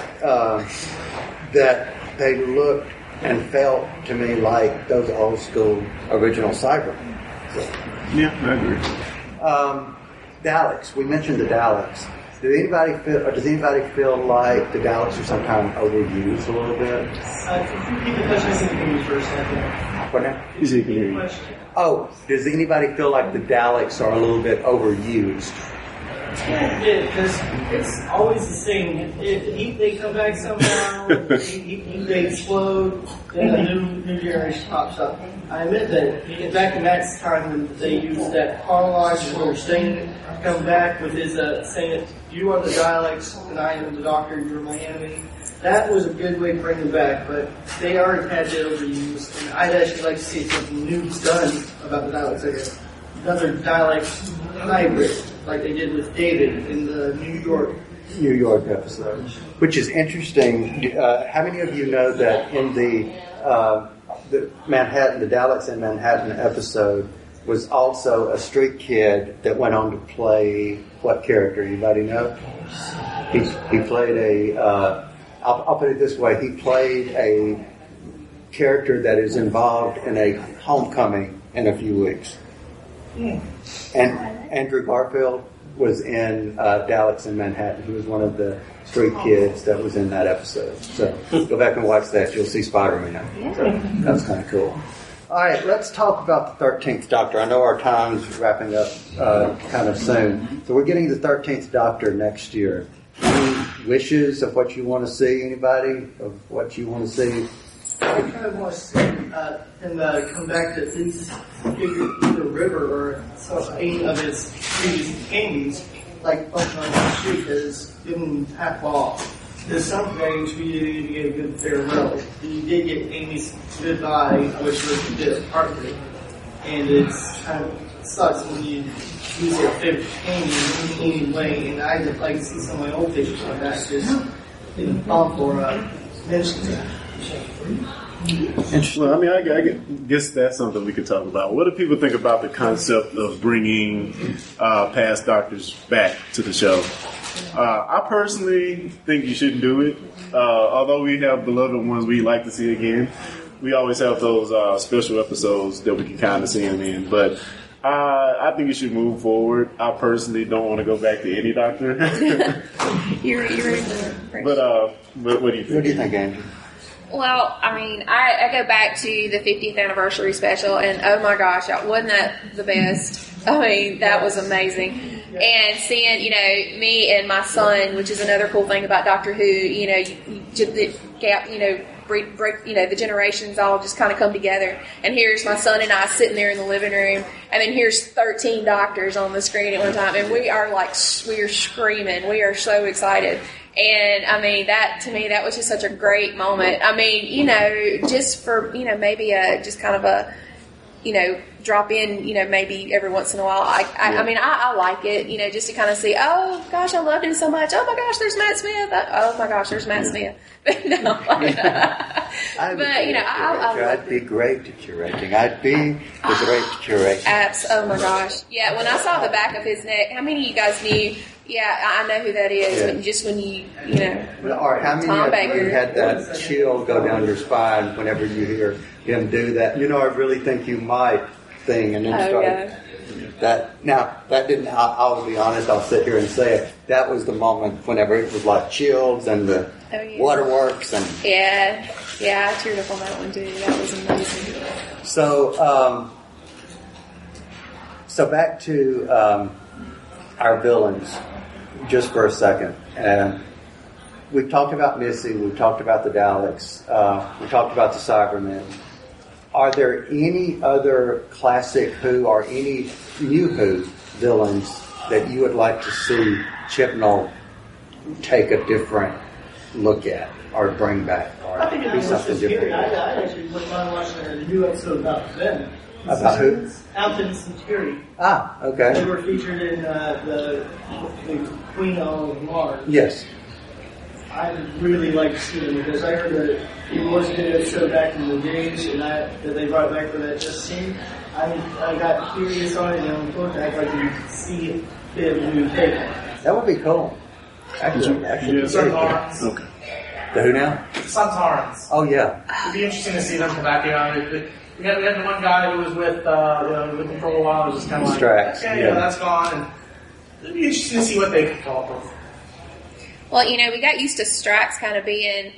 that they looked and felt to me like those old school original Cybermen. Yeah, I agree. Daleks. We mentioned the Daleks. Does anybody feel like the Daleks are sometimes overused a little bit? Can you repeat the question? Does anybody feel like the Daleks are a little bit overused? Yeah, because it's always the same. They come back somehow, they explode, then a new generation pops up. I admit that you get back to Matt's time when they used that chronological thing, come back with his saying that you are the Daleks and I am the Doctor, you're my enemy. That was a good way to bring them back, but they already had that overused, and I'd actually like to see something new done about the Daleks, I guess. Another Dalek hybrid, like they did with David in the New York episode. Which is interesting. How many of you know that in the Manhattan, the Daleks in Manhattan episode was also a street kid that went on to play what character? Anybody know? He played a... I'll put it this way. He played a character that is involved in a homecoming in a few weeks. Yeah. And Andrew Garfield was in Daleks in Manhattan. He was one of the street kids that was in that episode. So go back and watch that. You'll see Spider-Man. Yeah. So that was kind of cool. All right, let's talk about the 13th Doctor. I know our time's wrapping up kind of soon. So we're getting the 13th Doctor next year. Any wishes of what you want to see? Anybody of what you want to see? I kind of want to see him come back to at least the river or something of his previous games, like bumping on the street, because he didn't half off. There's some games we didn't even get a good farewell. You did get Amy's goodbye, which was a bit part of it. And it's kind of sucks when you use your favorite game in any way, and I would like to see some of my old pictures come back, just in bump or mention. Well, I guess that's something we could talk about. What do people think about the concept of bringing past doctors back to the show? I personally think you shouldn't do it. Although we have beloved ones we like to see again, we always have those special episodes that we can kind of see them in. But I think you should move forward. I personally don't want to go back to any doctor. You're in the right. But what do you think? What do you think, Andrew? Well, I mean, I go back to the 50th anniversary special, and oh my gosh, wasn't that the best? I mean, that was amazing. And seeing, me and my son, which is another cool thing about Doctor Who, the gap, break, the generations all just kind of come together. And here's my son and I sitting there in the living room, and then here's 13 doctors on the screen at one time, and we are screaming. We are so excited. And, I mean, that, to me, that was just such a great moment. I mean, just for, maybe just kind of a, drop in, maybe every once in a while. I like it, just to kind of see, oh, gosh, I loved him so much. Oh, my gosh, there's Matt Smith. Oh, my gosh, there's Matt Smith. I'd be great at curating. I'd be the great curator. Oh, my gosh. Yeah, when I saw the back of his neck, how many of you guys knew? Yeah, I know who that is. Yeah. Just when you. Or how many of you had that chill go down your spine whenever you hear him do that? I really think you might thing, and then start that. Now that didn't. I'll be honest. I'll sit here and say it. That was the moment whenever it was like chills and the waterworks and. Yeah, I teared up on that one too. That was amazing. So back to our villains. Just for a second, we've talked about Missy, we've talked about the Daleks, we talked about the Cybermen. Are there any other classic Who or any new Who villains that you would like to see Chibnall take a different look at or bring back or do something different? I actually wouldn't mind watching a new episode about them. About who? Alton Centauri. Ah, okay. They were featured in the Queen of Mars. Yes. I'd really like to see them because I heard that it was a good show back in the days, and that they brought back for that just scene. I got curious on it, and I'm going to act like you can see it. That would be cool. Actually, yeah. Suntarans. Okay. The who now? Suntarans. Oh yeah. It'd be interesting to see them come back here. We had the one guy who was with him for a while. It was just kind of like, yeah, that's gone. And it'd be interesting to see what they could call them. Well, we got used to Strax kind of being,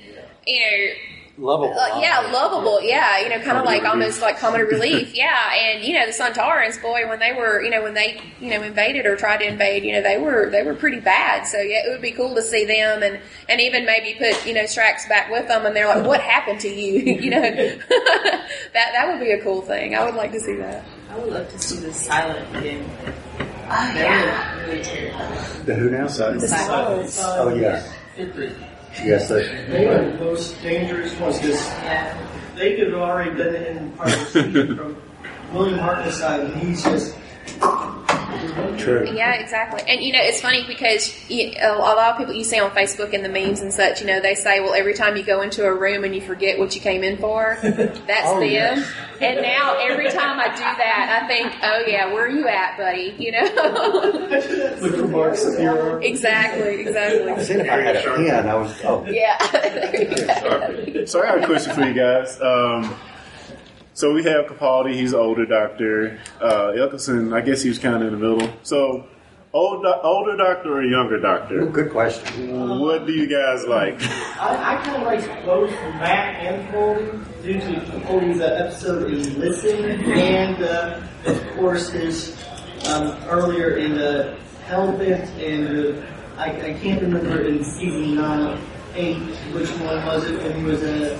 lovable. Lovable. Yeah, kind of like almost like comedy relief. Yeah, and the Suntarans, boy, when they were, when they, invaded or tried to invade, they were pretty bad. So yeah, it would be cool to see them and even maybe put Strax back with them, and they're like, "What happened to you?" That would be a cool thing. I would like to see that. I would love to see the Silent again. Oh, yeah. Really terrifying. The who now? The Silence. Oh yeah. Yes, they were the most dangerous ones. They could have already been in part of the scene from William Hartnell's side, and he's just true. Yeah, exactly. And it's funny because a lot of people you see on Facebook and the memes and such, they say, "Well, every time you go into a room and you forget what you came in for, that's them." Yes. And now every time I do that, I think, "Oh yeah, where are you at, buddy?" Look for marks of your Exactly. I said if I had a pen, I was. Oh yeah. So I have a question for you guys. So we have Capaldi, he's an older doctor. Elkerson, I guess he was kind of in the middle. So, older doctor or younger doctor? Ooh, good question. What do you guys like? I kind of like both Matt and Foley, due to Foley's episode in Listen, and of course his earlier in the Hellbent, and I can't remember in season 8 which one was it when he was in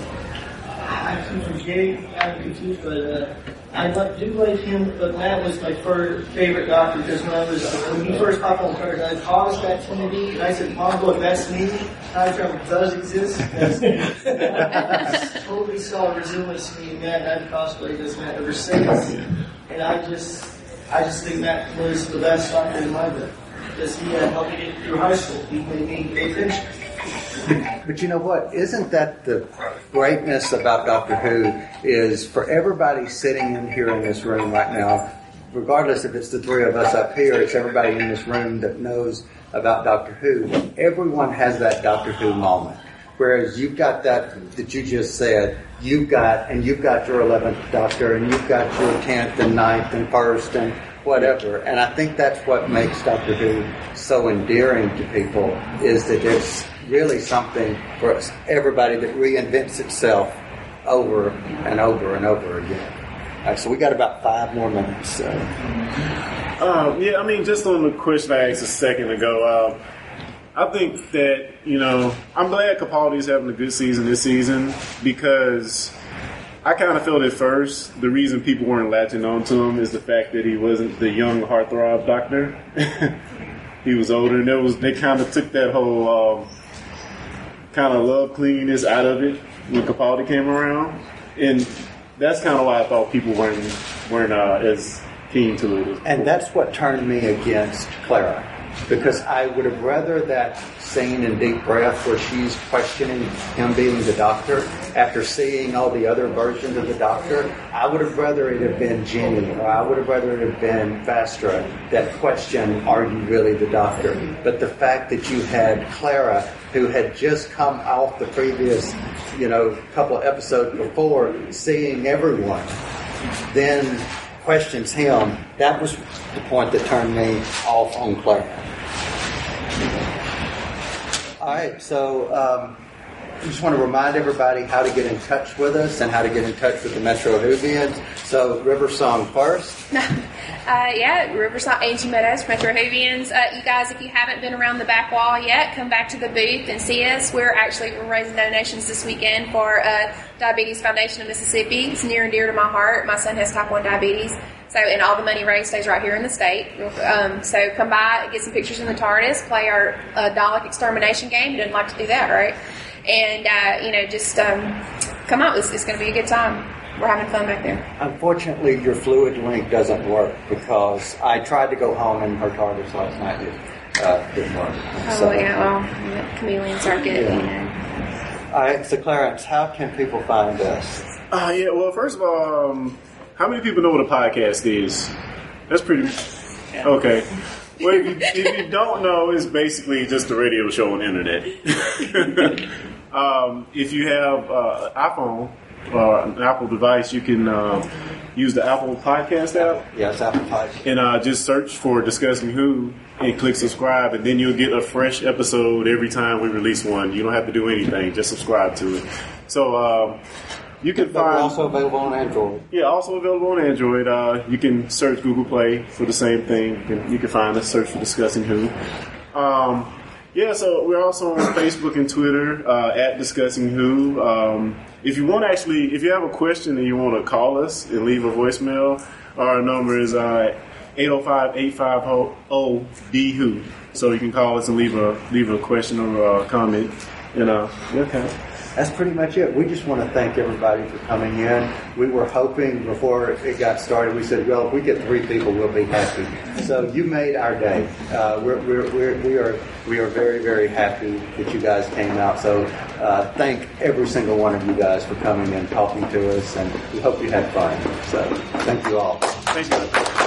I keep forgetting, I'm confused, but I do like him, but Matt was my favorite doctor because when he first popped on TARDIS, I paused that Trinity, and I said, "Mom, look, that's me. Time travel does exist." I totally saw resemblance to me in Matt, and I've cosplayed as Matt ever since. And I just think Matt was the best doctor in my book because he helped me get through high school. He made me pay attention. But you know what? Isn't that the greatness about Doctor Who is for everybody sitting in here in this room right now, regardless if it's the three of us up here, it's everybody in this room that knows about Doctor Who. Everyone has that Doctor Who moment. Whereas you've got that you just said, you've got your 11th Doctor, and you've got your 10th and 9th and 1st and whatever. And I think that's what makes Doctor Who so endearing to people is that it's really something for everybody that reinvents itself over and over and over again. All right, so we got about 5 more minutes. So. Just on the question I asked a second ago, I think that, I'm glad Capaldi's having a good season this season because I kind of felt at first the reason people weren't latching onto him is the fact that he wasn't the young heartthrob doctor. He was older, and they kind of took that whole kind of love cleanliness out of it when Capaldi came around, and that's kind of why I thought people weren't as keen to it. And that's what turned me against Clara, because I would have rather that scene in Deep Breath where she's questioning him being the doctor after seeing all the other versions of the doctor. I would have rather it have been Jenny, or I would have rather it have been Vastra that question, "Are you really the doctor?" But the fact that you had Clara, who had just come off the previous, couple of episodes before, seeing everyone, then questions him. That was the point that turned me off on Clara. All right, so I just want to remind everybody how to get in touch with us and how to get in touch with the Metro Whovians. So, Riversong first. Riversong, Angie Meadows, Metro Whovians. You guys, if you haven't been around the back wall yet, come back to the booth and see us. We're raising donations this weekend for Diabetes Foundation of Mississippi. It's near and dear to my heart. My son has type 1 diabetes. So, and all the money raised stays right here in the state. So come by, get some pictures in the TARDIS, play our Dalek extermination game. You didn't like to do that, right? And, come out. It's going to be a good time. We're having fun back there. Unfortunately, your fluid link doesn't work because I tried to go home and her TARDIS last night didn't work. Chameleons are good, you know. All right, so Clarence, how can people find us? First of all... how many people know what a podcast is? That's pretty... Okay. Well, if you don't know, it's basically just a radio show on the internet. If you have an iPhone or an Apple device, you can use the Apple Podcast app. Yes, Apple Podcast. And just search for Discussing Who and click subscribe, and then you'll get a fresh episode every time we release one. You don't have to do anything. Just subscribe to it. So... you can find also available on Android. Yeah, also available on Android. You can search Google Play for the same thing. You can find us, search for Discussing Who. So we're also on Facebook and Twitter at Discussing Who. If you want to if you have a question and you want to call us and leave a voicemail, our number is 805-850-DWHO. So you can call us and leave a question or a comment. Okay. That's pretty much it. We just want to thank everybody for coming in. We were hoping before it got started, we said, well, if we get 3 people, we'll be happy. So you made our day. We are very, very happy that you guys came out. So thank every single one of you guys for coming and talking to us, and we hope you had fun. So thank you all. Thank you.